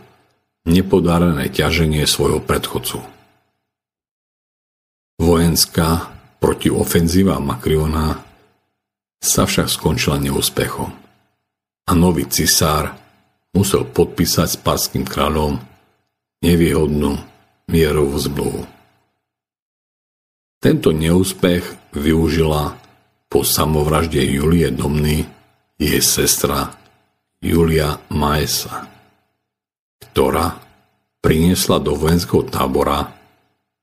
nepodarené ťaženie svojho predchodcu. Vojenská protiofenzíva Makriona sa však skončila neúspechom a nový cisár musel podpísať s parským kráľom nevýhodnú mierovú zmluvu. Tento neúspech využila po samovražde Julie Domny jej sestra Julia Maesa, ktorá priniesla do vojenského tábora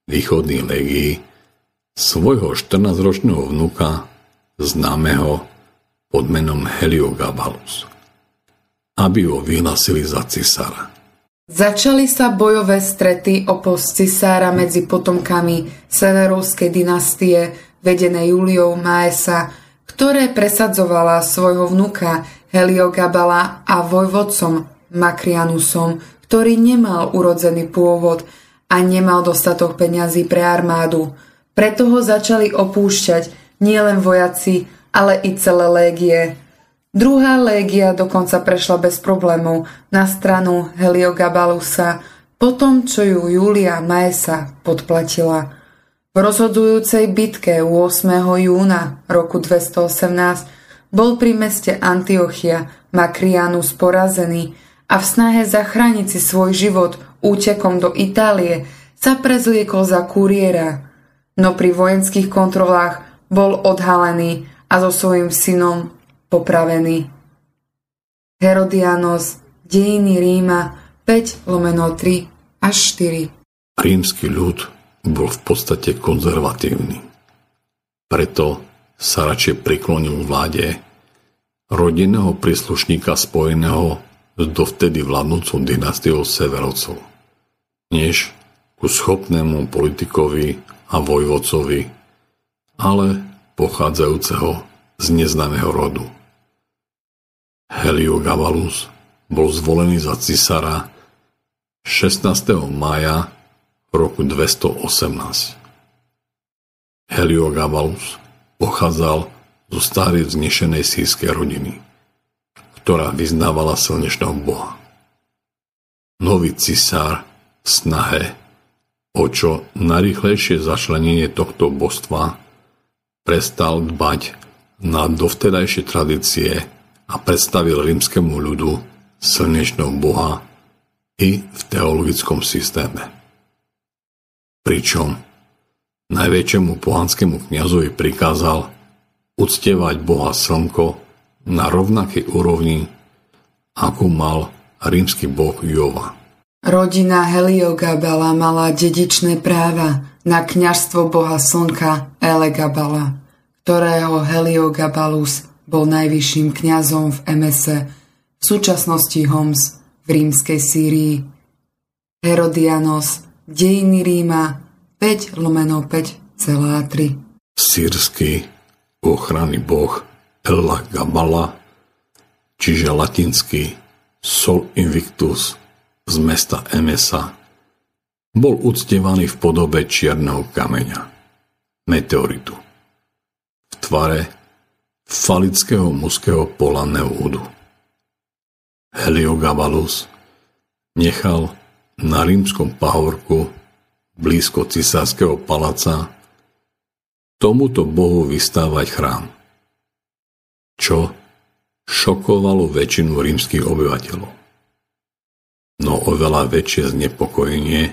východnej legii svojho 14-ročného vnuka známeho pod menom Heliogabalus, aby ho vyhlasili za cisára. Začali sa bojové strety o post cisára medzi potomkami severovskej dynastie vedené Juliou Maesa, ktoré presadzovala svojho vnuka Heliogabala, a vojvodcom Makrianusom, ktorý nemal urodzený pôvod a nemal dostatok peňazí pre armádu. Preto ho začali opúšťať nielen vojaci, ale i celé légie. Druhá légia dokonca prešla bez problémov na stranu Heliogabalusa, potom čo ju Julia Maesa podplatila. V rozhodujúcej bitke 8. júna roku 218 bol pri meste Antiochia Makrianus porazený a v snahe zachrániť si svoj život útekom do Itálie sa prezliekol za kuriéra, no pri vojenských kontrolách bol odhalený a so svojím synom popravený. Herodianos, Dejiny Ríma 5/3-4. Rímsky ľud bol v podstate konzervatívny, preto sa radšej priklonil vláde rodinného príslušníka spojeného s dovtedy vládnúcou dynastiou Severovcov, než ku schopnému politikovi a vojvodcovi, ale pochádzajúceho z neznámeho rodu. Heliogabalus bol zvolený za cisára 16. mája roku 218. Heliogabalus pochádzal zo starej vznešenej sýrskej rodiny, ktorá vyznávala slnečného boha. Nový cisár v snahe o čo najrýchlejšie začlenenie tohto božstva prestal dbať na dovtedajšie tradície a predstavil rímskemu ľudu slnečného boha i v teologickom systéme, pričom najväčšiemu pohanskému kňazovi prikázal uctievať boha slnko na rovnakej úrovni, ako mal rímsky boh Jova. Rodina Heliogabala mala dedičné práva na kňazstvo boha slnka Elegabala, ktorého Heliogabalus bol najvyšším kňazom v Emese, v súčasnosti Homs v rímskej Sýrii. Herodianos, Dejiny Ríma 5/5,3. Sýrsky ochranný boh Elagabala, čiže latinský Sol Invictus z mesta Emesa, bol uctievaný v podobe čierneho kameňa, meteoritu, v tvare falického mužského polanného údu. Heliogabalus nechal na rímskom pahorku blízko cisárskeho paláca tomuto bohu vystávať chrám, čo šokovalo väčšinu rímskych obyvateľov. No oveľa väčšie znepokojenie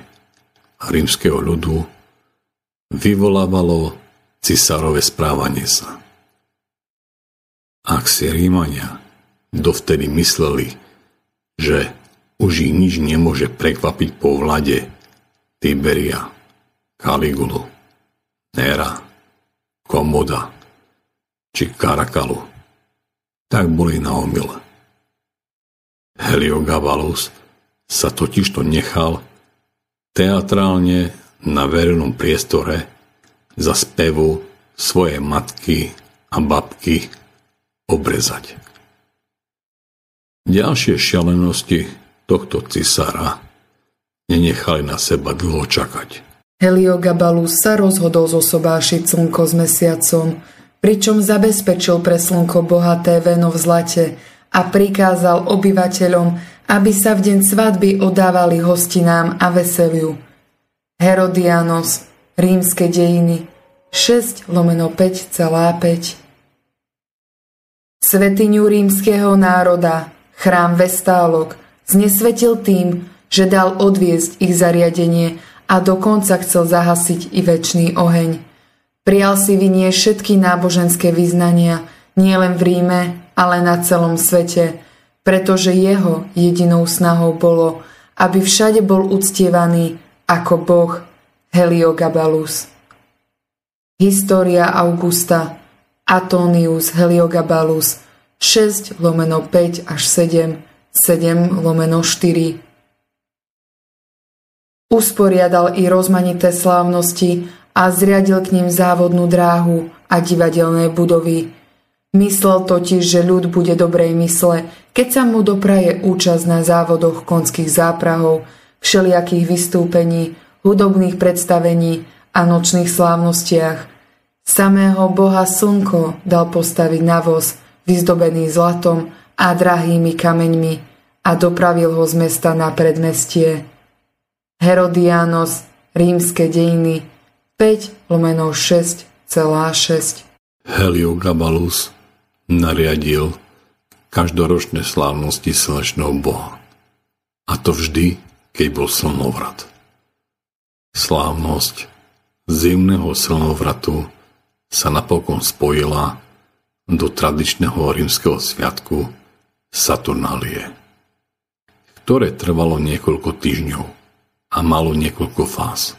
rímskeho ľudu vyvolávalo cisárove správanie sa. Ak si Rímania dovtedy mysleli, že Už ich nič nemôže prekvapiť po vlade Tiberia, Kaligulu, Nera, Komoda či Karakalu. Tak boli na omyl. Heliogabalus sa totižto nechal teatrálne na verejnom priestore za spevu svoje matky a babky obrezať. Ďalšie šialenosti tohto cisára nenechali na seba dlho čakať. Heliogabalus sa rozhodol zosobášiť slnko s mesiacom, pričom zabezpečil pre slnko bohaté veno v zlate a prikázal obyvateľom, aby sa v deň svadby odávali hostinám a veseliu. Herodianos, Rímske dejiny, 6/5,5. Svetiňu rímskeho národa, chrám Vestálok, znesvetil tým, že dal odviesť ich zariadenie a dokonca chcel zahasiť i večný oheň. Prijal si vinie všetky náboženské vyznania, nielen v Ríme, ale na celom svete, pretože jeho jedinou snahou bolo, aby všade bol uctievaný ako boh Heliogabalus. História Augusta, Antonius Heliogabalus, 6/5-7, 7/4. Usporiadal i rozmanité slávnosti a zriadil k nim závodnú dráhu a divadelné budovy. Myslel totiž, že ľud bude dobrej mysle, keď sa mu dopraje účasť na závodoch konských záprahov, všelijakých vystúpení, hudobných predstavení a nočných slávnostiach. Samého boha Slnko dal postaviť na voz, vyzdobený zlatom a drahými kameňmi, a dopravil ho z mesta na predmestie. Herodianos, Rímske dejiny, 5/6,6. Heliogabalus nariadil každoročné slávnosti slnečného boha, a to vždy, keď bol slnovrat. Slávnosť zimného slnovratu sa napokon spojila do tradičného rímskeho sviatku Saturnalie, ktoré trvalo niekoľko týždňov a malo niekoľko fáz.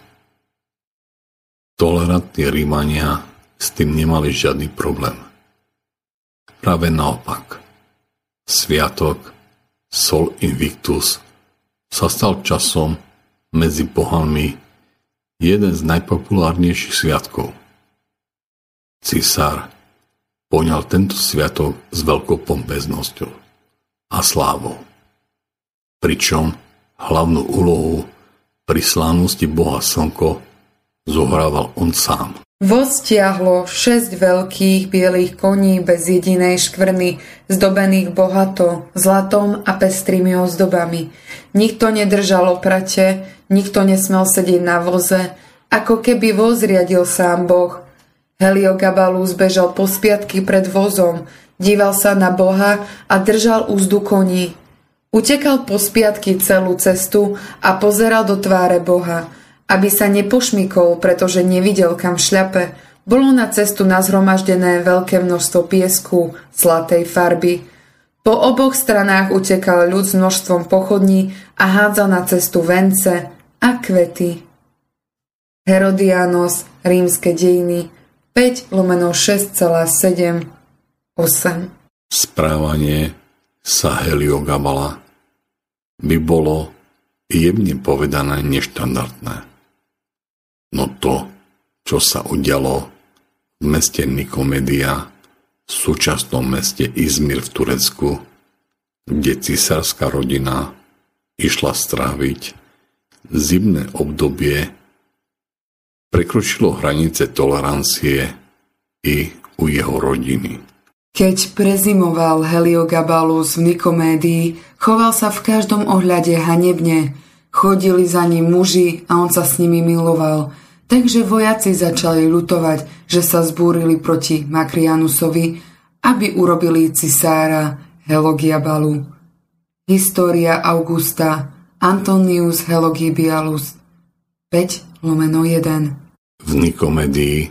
Tolerantní Rímania s tým nemali žiadny problém. Práve naopak, sviatok Sol Invictus sa stal časom medzi pohanmi jeden z najpopulárnejších sviatkov. Císar poňal tento sviatok s veľkou pompeznosťou a slávou, pričom hlavnú úlohu pri slávnosti boha Slnko zohrával on sám. Voz tiahlo 6 veľkých bielých koní bez jedinej škvrny, zdobených bohato, zlatom a pestrými ozdobami. Nikto nedržal oprate, nikto nesmel sedieť na voze, ako keby voz riadil sám boh. Heliogabalus bežal po spiatky pred vozom, díval sa na boha a držal úzdu koní. Utekal po spiatky celú cestu a pozeral do tváre boha, aby sa nepošmykol, pretože nevidel, kam šľape. Bolo na cestu nazhromaždené veľké množstvo piesku, zlatej farby. Po oboch stranách utekal ľud s množstvom pochodní a hádzal na cestu vence a kvety. Herodianos, Rímske dejiny, 5/6,7, 8. Správanie sa Heliogabala by bolo jemne povedané neštandardné. No to, čo sa udialo v meste Nikomédia, v súčasnom meste Izmir v Turecku, kde cisárska rodina išla stráviť zimné obdobie, prekročilo hranice tolerancie i u jeho rodiny. Keď prezimoval Heliogabalus v Nikomédii, choval sa v každom ohľade hanebne. Chodili za ním muži a on sa s nimi miloval. Takže vojaci začali ľutovať, že sa zbúrili proti Makrianusovi, aby urobili cisára Heliogabalu. História Augusta, Antonius Heliogabalus, 5/1. V Nikomédii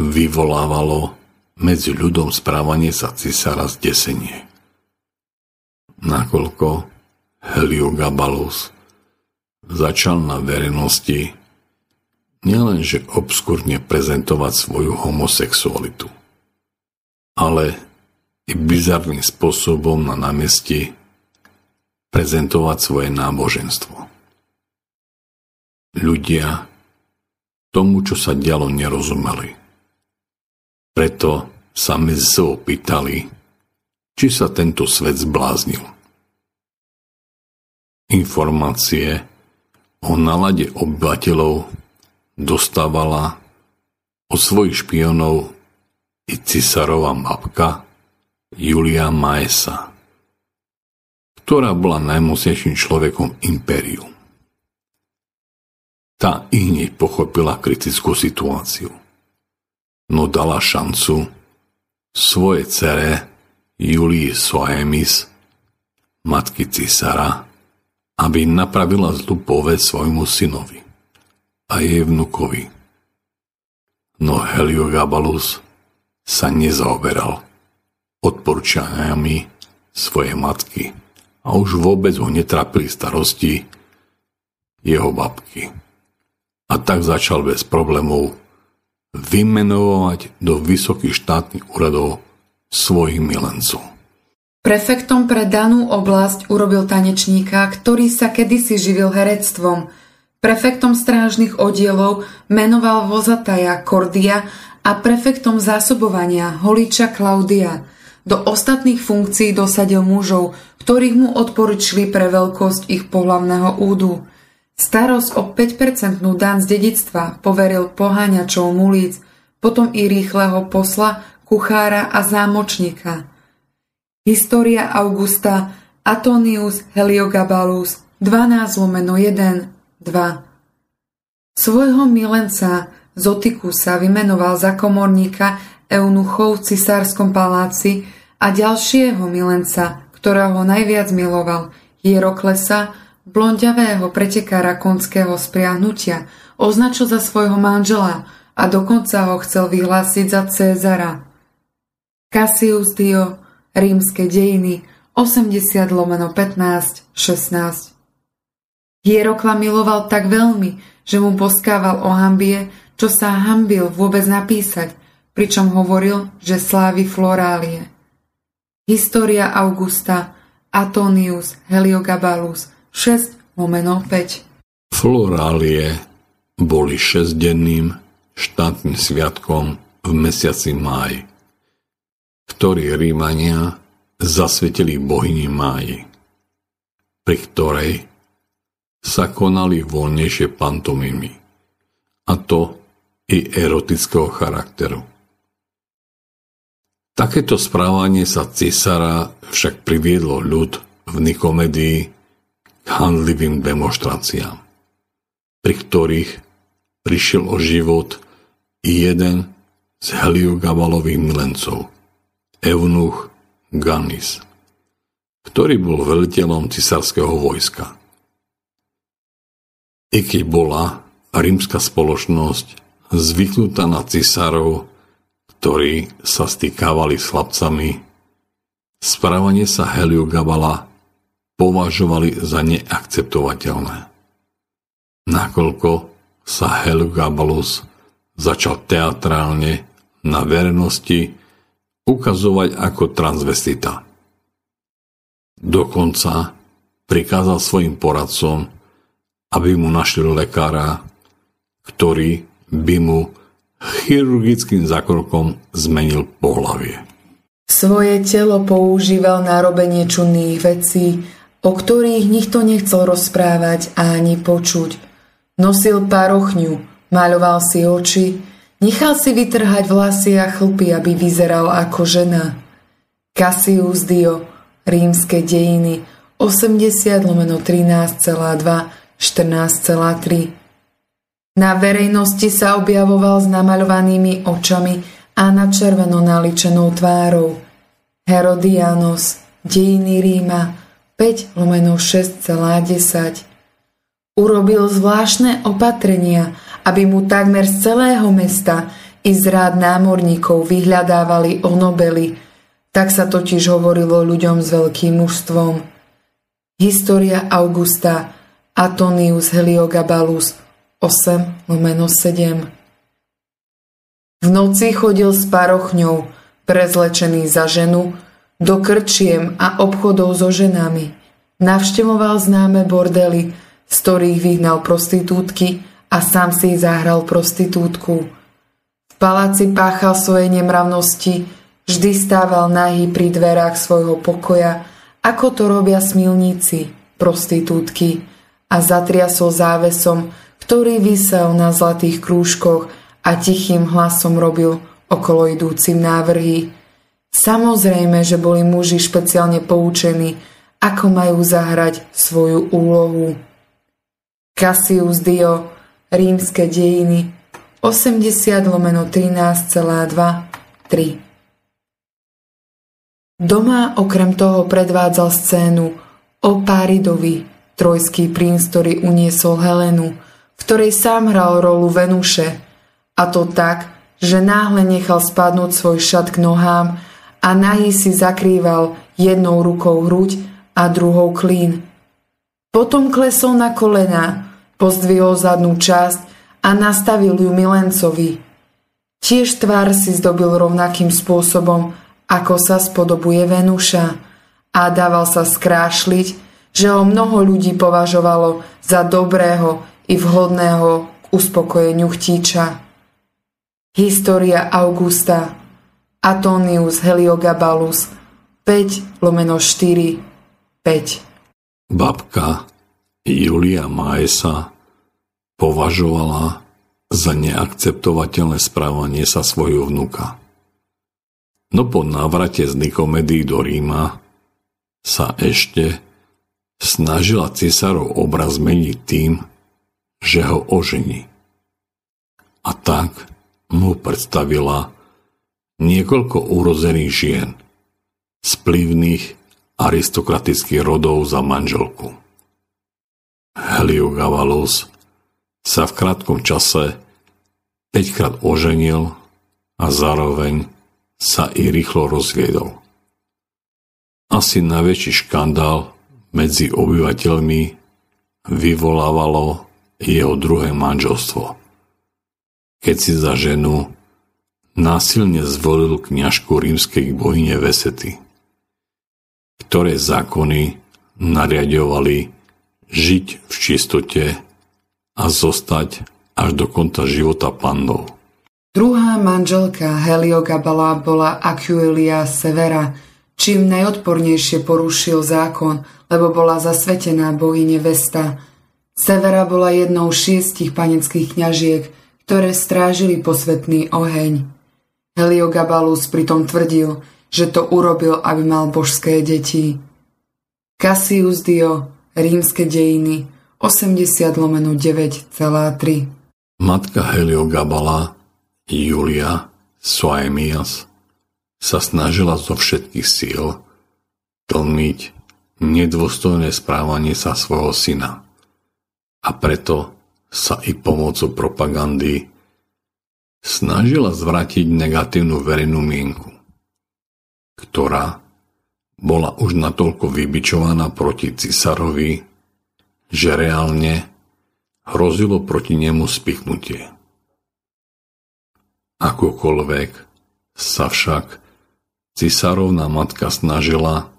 vyvolávalo medzi ľudom správanie sa cisára zdesenie, nakoľko Heliogabalus začal na verejnosti nielenže obskurne prezentovať svoju homosexualitu, ale i bizarným spôsobom na námestí prezentovať svoje náboženstvo. Ľudia tomu, čo sa dialo, nerozumeli. Preto sa medzi sebou pýtali, či sa tento svet zbláznil. Informácie o nálade obyvateľov dostávala od svojich špionov i cisárová babka Julia Maesa, ktorá bola najmocnejším človekom v impériu. Tá i hneď pochopila kritickú situáciu, no dala šancu svoje dcere Julii Soemis, matky cisára, aby napravila zlú povesť svojmu synovi a jej vnukovi. No Heliogabalus sa nezaoberal odporúčaniami svojej matky a už vôbec ho netrapili starosti jeho babky. A tak začal bez problémov vymenovať do vysokých štátnych úradov svojich milencov. Prefektom pre danú oblasť urobil tanečníka, ktorý sa kedysi živil herectvom. Prefektom strážnych oddielov menoval vozataja Kordia a prefektom zásobovania holiča Klaudia. Do ostatných funkcií dosadil mužov, ktorých mu odporučili pre veľkosť ich pohlavného údu. Starosť o 5% dan z dedičstva poveril poháňačov mulíc, potom i rýchleho posla, kuchára a zámočníka. História Augusta, Antonius Heliogabalus 12/1-2. Svojho milenca Zotikusa vymenoval za komorníka eunuchov v cisárskom paláci a ďalšieho milenca, ktorého najviac miloval, Hieroklesa, blondiavého pretekára konského spriahnutia, označil za svojho manžela a dokonca ho chcel vyhlásiť za Cézara. Cassius Dio, Rímske dejiny 80/15-16. Hierokla miloval tak veľmi, že mu boskával o hambie, čo sa hambil vôbec napísať, pričom hovoril, že slávi Florálie. História Augusta, Antonius Heliogabalus 6/5. Florálie boli 6-denným štátnym sviatkom v mesiaci máj, ktorý Rímania zasvetili bohyni Máji, pri ktorej sa konali voľnejšie pantomimy, a to i erotického charakteru. Takéto správanie sa cisára však priviedlo ľud v Nikomedii k handlivým demonštráciám, pri ktorých prišiel o život i jeden z Heliogabalových milencov, eunuch Ganis, ktorý bol veliteľom cisárskeho vojska. I keď bola rímska spoločnosť zvyknutá na cisárov, ktorí sa stýkávali s chlapcami, správanie sa Heliogabala považovali za neakceptovateľné, nakoľko sa Heliogabalus začal teatrálne na verejnosti ukazovať ako transvestita. Dokonca prikázal svojim poradcom, aby mu našli lekára, ktorý by mu chirurgickým zákrokom zmenil pohlavie. Svoje telo používal na robenie čudných vecí, o ktorých nikto nechcel rozprávať a ani počuť. Nosil parochňu, maľoval si oči, nechal si vytrhať vlasy a chlpy, aby vyzeral ako žena. Cassius Dio, Rímske dejiny 80/13,2-14,3. Na verejnosti sa objavoval s namaľovanými očami a na červeno naličenou tvárou. Herodianos, Dejiny Ríma 5/6,10. Urobil zvláštne opatrenia, aby mu takmer z celého mesta i z rád námorníkov vyhľadávali onobely, tak sa totiž hovorilo ľuďom s veľkým mužstvom. História Augusta, Antonius Heliogabalus 8/7. V noci chodil s parochňou, prezlečený za ženu, do krčiem a obchodov so ženami. Navštevoval známe bordely, z ktorých vyhnal prostitútky a sám si zahral prostitútku. V paláci páchal svoje nemravnosti, vždy stával nahý pri dverách svojho pokoja, ako to robia smilníci, prostitútky, a zatriasol závesom, ktorý visel na zlatých krúžkoch, a tichým hlasom robil okolo idúcim návrhy. Samozrejme, že boli muži špeciálne poučení, ako majú zahrať svoju úlohu. Cassius Dio, Rímske dejiny, 80/13,2-3. Doma okrem toho predvádzal scénu o Páridovi, trojský princ, ktorý uniesol Helenu, v ktorej sám hral rolu Venuše, a to tak, že náhle nechal spadnúť svoj šat k nohám a nahý si zakrýval jednou rukou hruď a druhou klín. Potom klesol na kolená, pozdvihol zadnú časť a nastavil ju milencovi. Tiež tvár si zdobil rovnakým spôsobom, ako sa spodobuje Venuša, a dával sa skrášliť, že ho mnoho ľudí považovalo za dobrého i vhodného k uspokojeniu chtíča. História Augusta, Antonius Heliogabalus 5/4-5. Babka Julia Maesa považovala za neakceptovateľné správanie sa svojho vnuka. No po návrate z Nikomédy do Ríma sa ešte snažila císarov obraz meniť tým, že ho ožení. A tak mu predstavila niekoľko urozených žien z vplyvných aristokratických rodov za manželku. Heliogabalus sa v krátkom čase 5-krát oženil a zároveň sa i rýchlo rozviedol. Asi najväčší škandál medzi obyvateľmi vyvolávalo jeho druhé manželstvo, keď si za ženu násilne zvolil kňažku rímskej bohyne Vesety, ktoré zákony nariadovali žiť v čistote a zostať až do konca života pannou. Druhá manželka Heliogabala bola Aquilia Severa, čím najodpornejšie porušil zákon, lebo bola zasvetená bohyne Vesta. Severa bola jednou z 6 panických kňažiek, ktoré strážili posvetný oheň. Heliogabalus pritom tvrdil, že to urobil, aby mal božské deti. Cassius Dio, Rímske dejiny, 80/9,3. Matka Heliogabala, Julia Soaemias, sa snažila zo všetkých síl tlmiť nedôstojné správanie sa svojho syna, a preto sa i pomocou propagandy snažila zvrátiť negatívnu verejnú mienku, ktorá bola už natoľko vybičovaná proti cisárovi, že reálne hrozilo proti nemu spichnutie. Akokoľvek sa však cisárovna matka snažila,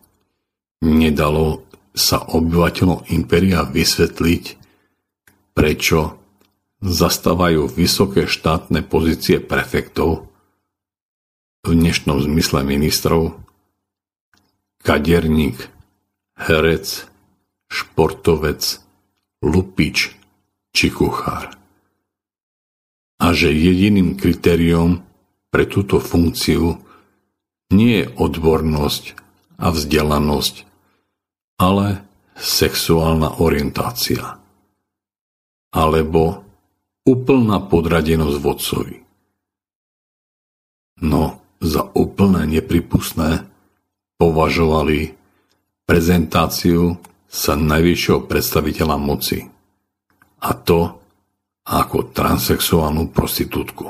nedalo sa obyvateľom impéria vysvetliť, prečo zastávajú vysoké štátne pozície prefektov, v dnešnom zmysle ministrov, kaderník, herec, športovec, lupič či kuchár, a že jediným kritériom pre túto funkciu nie je odbornosť a vzdelanosť, ale sexuálna orientácia alebo úplná podradenosť vodcovi. No za úplne nepripustné považovali prezentáciu sa najvyššieho predstaviteľa moci, a to ako transsexuálnu prostitútku.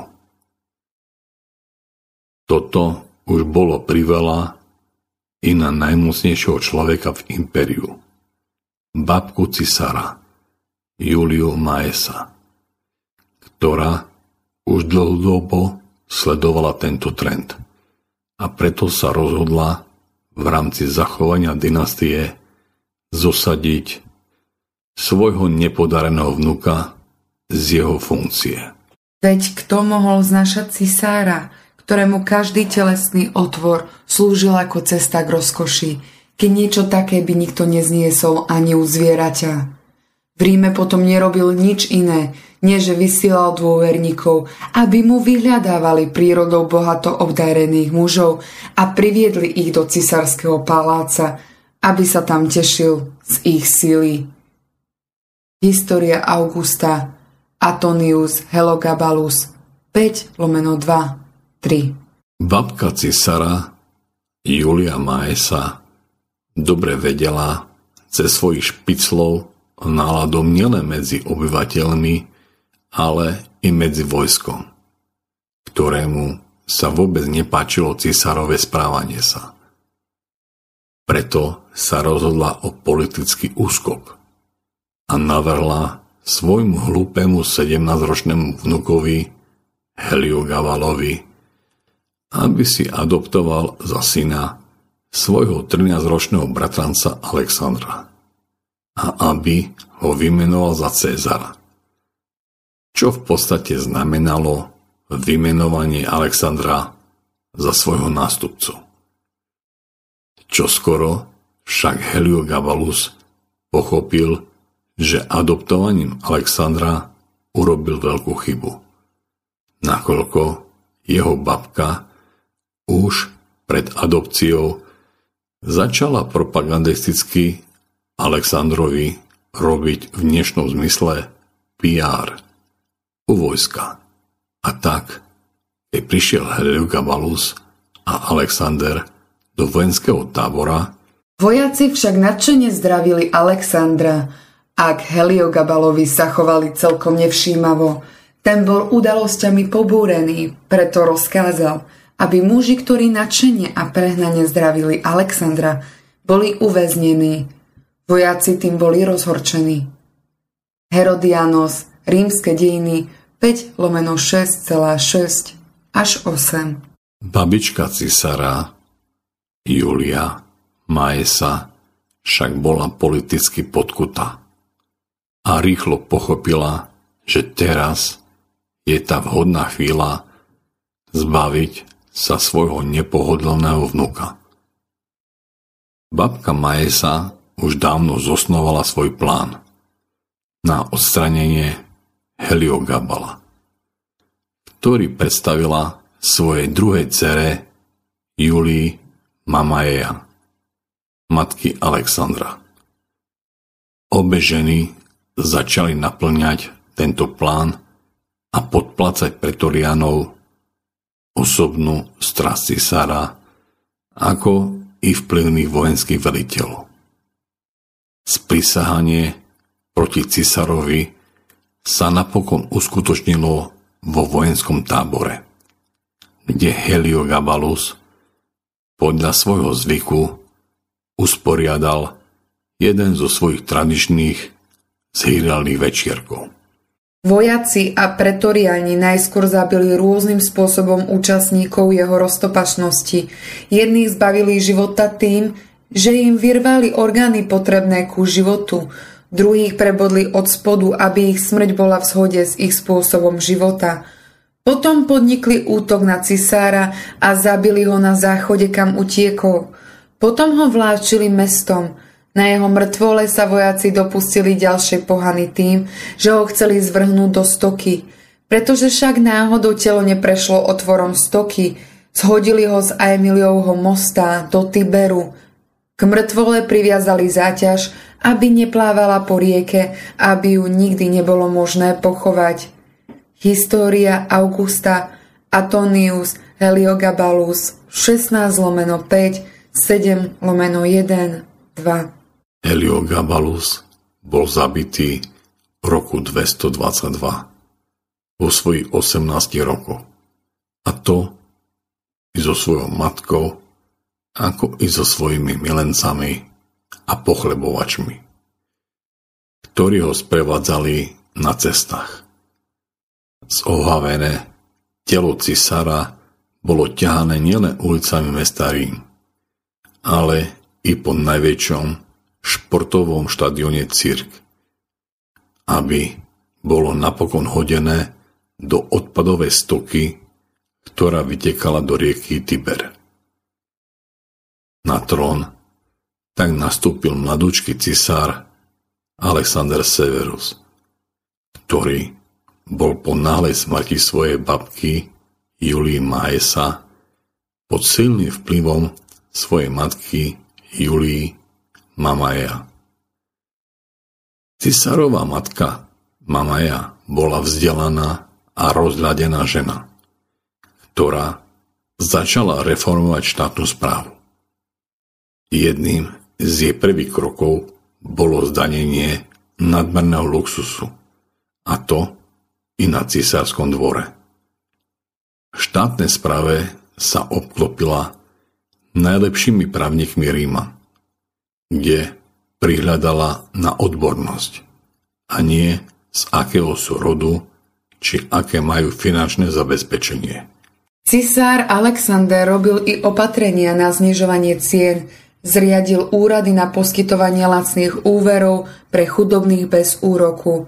Toto už bolo priveľa i na najmocnejšieho človeka v impériu, babku cisára, Juliu Maesa, ktorá už dlhodobo sledovala tento trend a preto sa rozhodla v rámci zachovania dynastie zosadiť svojho nepodareného vnuka z jeho funkcie. Veď kto mohol znašať cisára, ktorému každý telesný otvor slúžil ako cesta k rozkoši, keď niečo také by nikto nezniesol ani u zvieraťa? V Ríme potom nerobil nič iné, než vysielal dôverníkov, aby mu vyhľadávali prírodou bohato obdarených mužov a priviedli ich do cisárskeho paláca, aby sa tam tešil z ich síly. História Augusta, Antonius Heliogabalus 5/2-3. Babka cisára Julia Maesa dobre vedela cez svojich špiclov náladom nielen medzi obyvateľmi, ale i medzi vojskom, ktorému sa vôbec nepáčilo cisárove správanie sa. Preto sa rozhodla o politický úskok a navrhla svojmu hlúpemu 17-ročnému vnukovi Heliogabalovi, aby si adoptoval za syna svojho 13-ročného bratranca Alexandra a aby ho vymenoval za Cezara, čo v podstate znamenalo vymenovanie Alexandra za svojho nástupcu. Čoskoro však Heliogabalus pochopil, že adoptovaním Alexandra urobil veľkú chybu, nakoľko jeho babka už pred adopciou začala propagandisticky Alexandrovi robiť v dnešnom zmysle PR u vojska. A tak, keď prišiel Heliogabalus a Alexander do vojenského tábora, vojaci však nadšene zdravili Alexandra a k Heliogabalovi sa chovali celkom nevšímavo. Ten bol udalosťami pobúrený, preto rozkázal, aby muži, ktorí nadšene a prehnane zdravili Alexandra, boli uväznení. Vojaci tým boli rozhorčení. Herodianos, Rímske dejiny 5/6,6-8. Babička cisára Julia Maesa však bola politicky podkutá a rýchlo pochopila, že teraz je tá vhodná chvíľa zbaviť sa svojho nepohodlného vnuka. Babka Maesa už dávno zosnovala svoj plán na odstranenie Heliogabala, ktorý predstavila svojej druhej dcere Julii Mamaea, matky Alexandra. Obe ženy začali naplňať tento plán a podplácať pretoriánov osobnú strast cisára, ako i vplyvných vojenských veliteľov. Sprisahanie proti cisárovi sa napokon uskutočnilo vo vojenskom tábore, kde Heliogabalus podľa svojho zvyku usporiadal jeden zo svojich tradičných zhýralných večierkov. Vojaci a pretoriáni najskôr zabili rôznym spôsobom účastníkov jeho roztopašnosti. Jedných zbavili života tým, že im vyrvali orgány potrebné ku životu, druhých prebodli od spodu, aby ich smrť bola v zhode s ich spôsobom života. Potom podnikli útok na cisára a zabili ho na záchode, kam utiekol. Potom ho vláčili mestom. Na jeho mŕtvole sa vojaci dopustili ďalšej pohany tým, že ho chceli zvrhnúť do stoky. Pretože však náhodou telo neprešlo otvorom stoky, zhodili ho z Aemiliovho mosta do Tiberu. K mŕtvole priviazali záťaž, aby neplávala po rieke, aby ju nikdy nebolo možné pochovať. História Augusta, Antonius Heliogabalus 16/5, 7/1, 2. Heliogabalus bol zabitý v roku 222 vo svojich 18 rokoch, a to i so svojou matkou, ako i so svojimi milencami a pochlebovačmi. ktorí ho sprevádzali na cestách. Zohavené telo cisára bolo ťahané nielen ulicami mesta Rím, ale i po najväčšom športovom štadióne Cirk, aby bolo napokon hodené do odpadovej stoky, ktorá vytekala do rieky Tiber. Na trón tak nastúpil mladúčky cisár Alexander Severus, ktorý bol po náhlej smrti svojej babky Julii Maesa pod silným vplyvom svojej matky Julii Mamaea. Cisárová matka Mamaea bola vzdelaná a rozhľadená žena, ktorá začala reformovať štátnu správu. Jedným z jej prvých krokov bolo zdanenie nadmerného luxusu, a to i na cisárskom dvore. V štátnej správe sa obklopila najlepšími právnikmi Ríma, kde prihľadala na odbornosť a nie z akého sú rodu či aké majú finančné zabezpečenie. Cisár Alexander robil i opatrenia na znižovanie cien, zriadil úrady na poskytovanie lacných úverov pre chudobných bez úroku,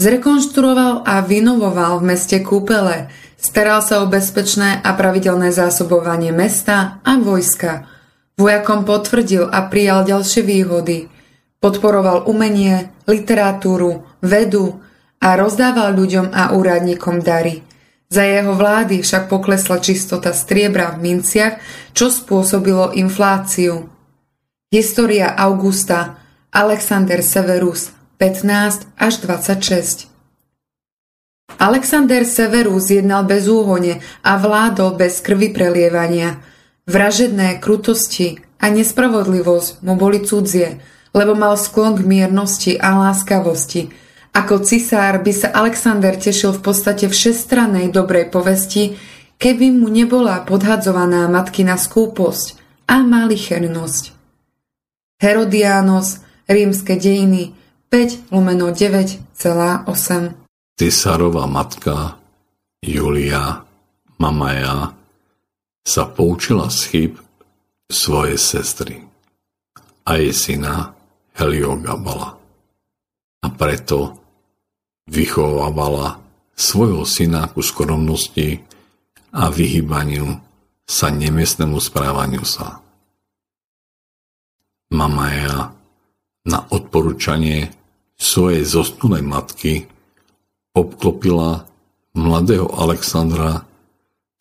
zrekonštruoval a vynovoval v meste kúpele, staral sa o bezpečné a pravidelné zásobovanie mesta a vojska. Vojakom potvrdil a prijal ďalšie výhody. Podporoval umenie, literatúru, vedu a rozdával ľuďom a úradníkom dary. Za jeho vlády však poklesla čistota striebra v minciach, čo spôsobilo infláciu. História Augusta, Alexander Severus 15 až 26. Alexander Severus jednal bezúhonne a vládol bez krvi prelievania. Vražedné krutosti a nespravodlivosť mu boli cudzie, lebo mal sklon k miernosti a láskavosti. Ako cisár by sa Alexander tešil v podstate všestrannej dobrej povesti, keby mu nebola podhadzovaná matkina skúposť a malichernosť. Herodianos, Rímske dejiny 5/9,8. Cisárová matka Julia Mamaea sa poučila z chýb svojej sestry a jej syna Heliogabala a preto vychovávala svojho syna ku skromnosti a vyhýbaniu sa nemiestnemu správaniu sa. Mamaea na odporúčanie svojej zosnulej matky obklopila mladého Alexandra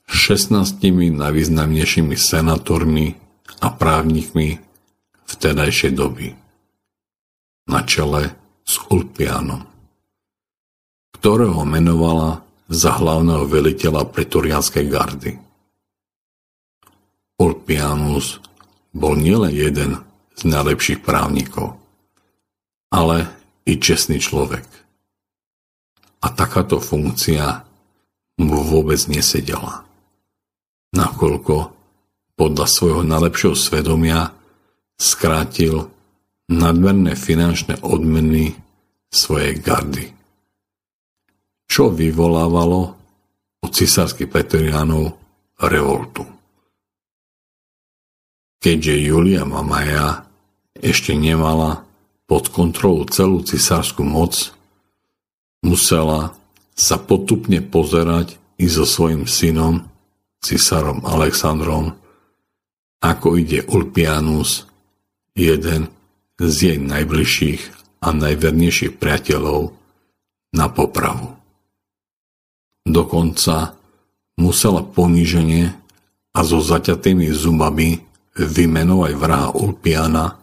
16 najvýznamnejšími senátormi a právnikmi vtedajšej doby, na čele s Ulpianom, ktorého menovala za hlavného veliteľa pretoriánskej gardy. Ulpianus bol nielen jeden z najlepších právnikov, ale i čestný človek. A takáto funkcia mu vôbec nesedela, nakoľko podľa svojho najlepšieho svedomia skrátil nadmerné finančné odmeny svojej gardy, čo vyvolávalo od cisárskych pretoriánov revoltu. Keďže Julia Mamaea ešte nemala pod kontrolou celú cisárskú moc, musela sa potupne pozerať i so svojím synom, cisárom Alexandrom, ako ide Ulpianus, jeden z jej najbližších a najvernejších priateľov, na popravu. Dokonca musela poníženie a so zaťatými zubami vymenovať vraha Ulpiana,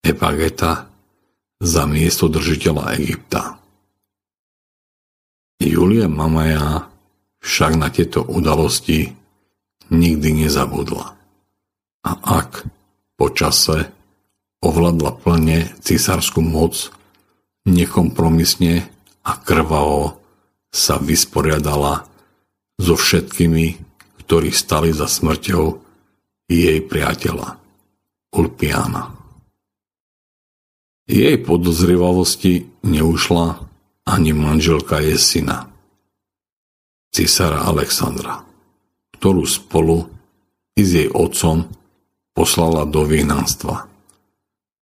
Epageta, za miestodržiteľa Egypta. Julia Mamaea však na tieto udalosti nikdy nezabudla. A ak po čase ovládla plne cisársku moc, nekompromisne a krvavo sa vysporiadala so všetkými, ktorí stali za smrťou jej priateľa Ulpiana. Jej podozrievavosti neušla ani manželka jej syna, cisára Alexandra, ktorú spolu i s jej otcom poslala do vyhnanstva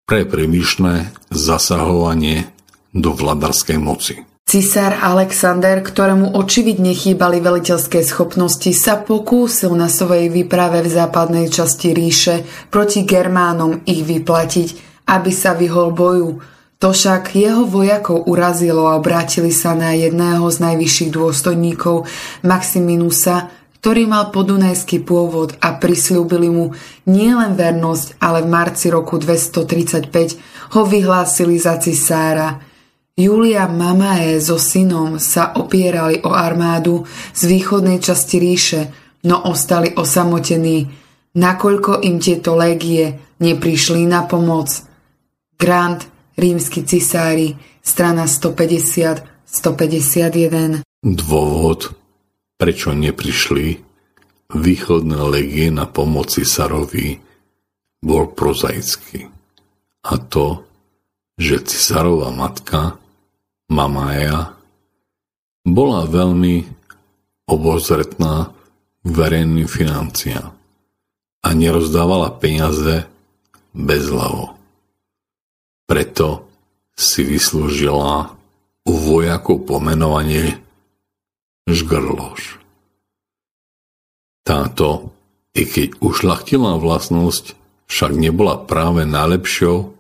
pre prílišné zasahovanie do vladarskej moci. Cisár Alexander, ktorému očividne chýbali veliteľské schopnosti, sa pokúsil na svojej výprave v západnej časti ríše proti Germánom ich vyplatiť, aby sa vyhol boju. To však jeho vojakov urazilo a obrátili sa na jedného z najvyšších dôstojníkov, Maximinusa, ktorý mal podunajský pôvod, a prisľúbili mu nielen vernosť, ale v marci roku 235 ho vyhlásili za cisára. Julia Mamae so synom sa opierali o armádu z východnej časti ríše, no ostali osamotení, nakoľko im tieto legie neprišli na pomoc. Grant, Rímski cisári, strana 150-151. Dôvod, prečo neprišli východné legie na pomoc cisárovi, bol prozaický. A to, že cisárova matka Mamaea bola veľmi obozretná k verejným financiám a nerozdávala peniaze bezhlavo. Preto si vyslúžila u vojakov pomenovanie žgrloš. Táto, i keď ušľachtilá vlastnosť, však nebola práve najlepšou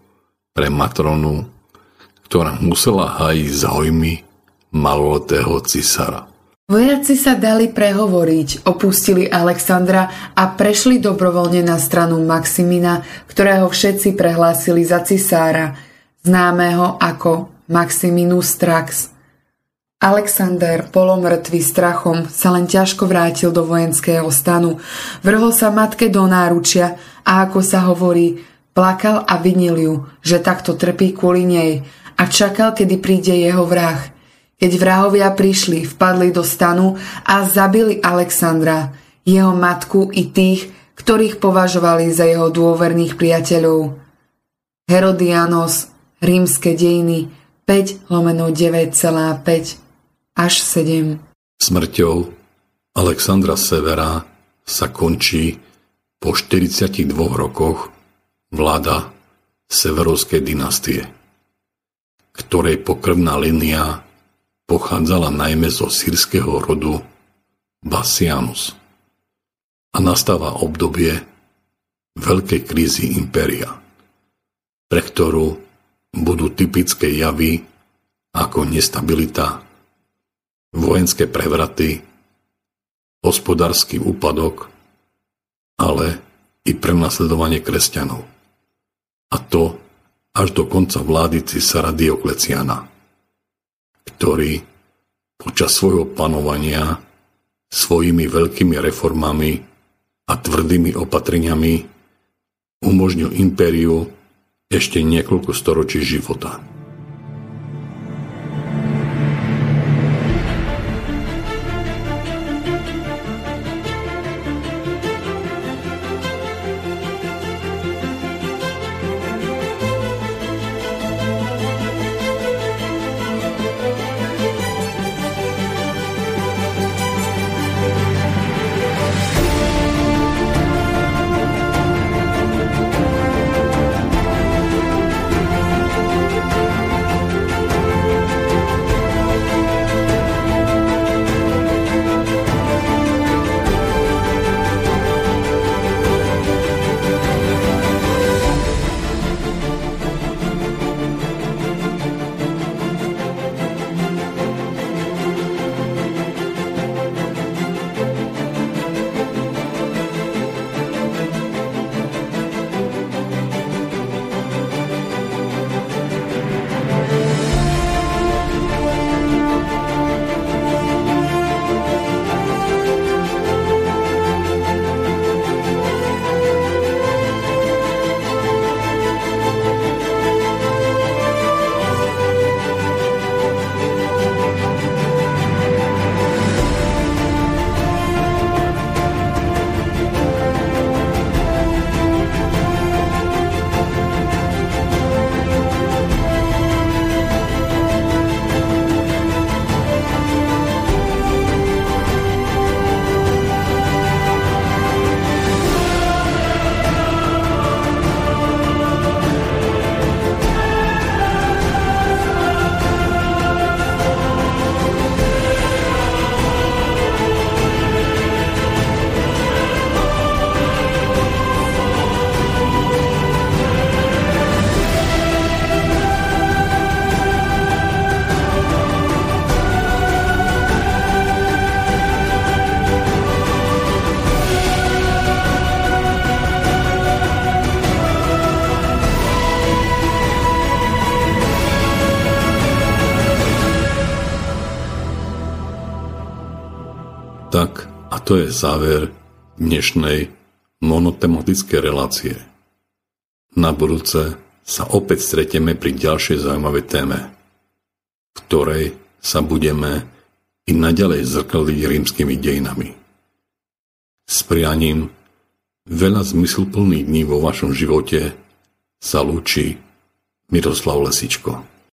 pre matronu, ktorá musela hájiť záujmy maloletého cisára. Vojaci sa dali prehovoriť, opustili Alexandra a prešli dobrovoľne na stranu Maximina, ktorého všetci prehlásili za cisára, známeho ako Maximinus Strax. Alexander, polomrtvý strachom, sa len ťažko vrátil do vojenského stanu. Vrhol sa matke do náručia a, ako sa hovorí, plakal a vinil ju, že takto trpí kvôli nej, a čakal, kedy príde jeho vrah. Keď vrahovia prišli, vpadli do stanu a zabili Alexandra, jeho matku i tých, ktorých považovali za jeho dôverných priateľov. Herodianos, Rímske dejiny, 5/9,5-7. Smrťou Alexandra Severa sa končí po 42 rokoch vláda Severovskej dynastie, ktorej pokrvná linia pochádzala najmä zo sýrskeho rodu Bassianus, a nastáva obdobie veľkej krízy impéria, pre ktorú budú typické javy ako nestabilita, vojenské prevraty, hospodársky úpadok, ale i prenasledovanie kresťanov. A to až do konca vlády cisára Diokleciana, ktorý počas svojho panovania svojimi veľkými reformami a tvrdými opatreniami umožnil impériu ešte niekoľko storočí života. tak, a to je záver dnešnej monotematické relácie. Na budúce sa opäť stretneme pri ďalšej zaujímavej téme, v ktorej sa budeme i naďalej zrkadliť rímskymi dejinami. S prianím veľa zmysluplných dní vo vašom živote sa lúči Miroslav Lesičko.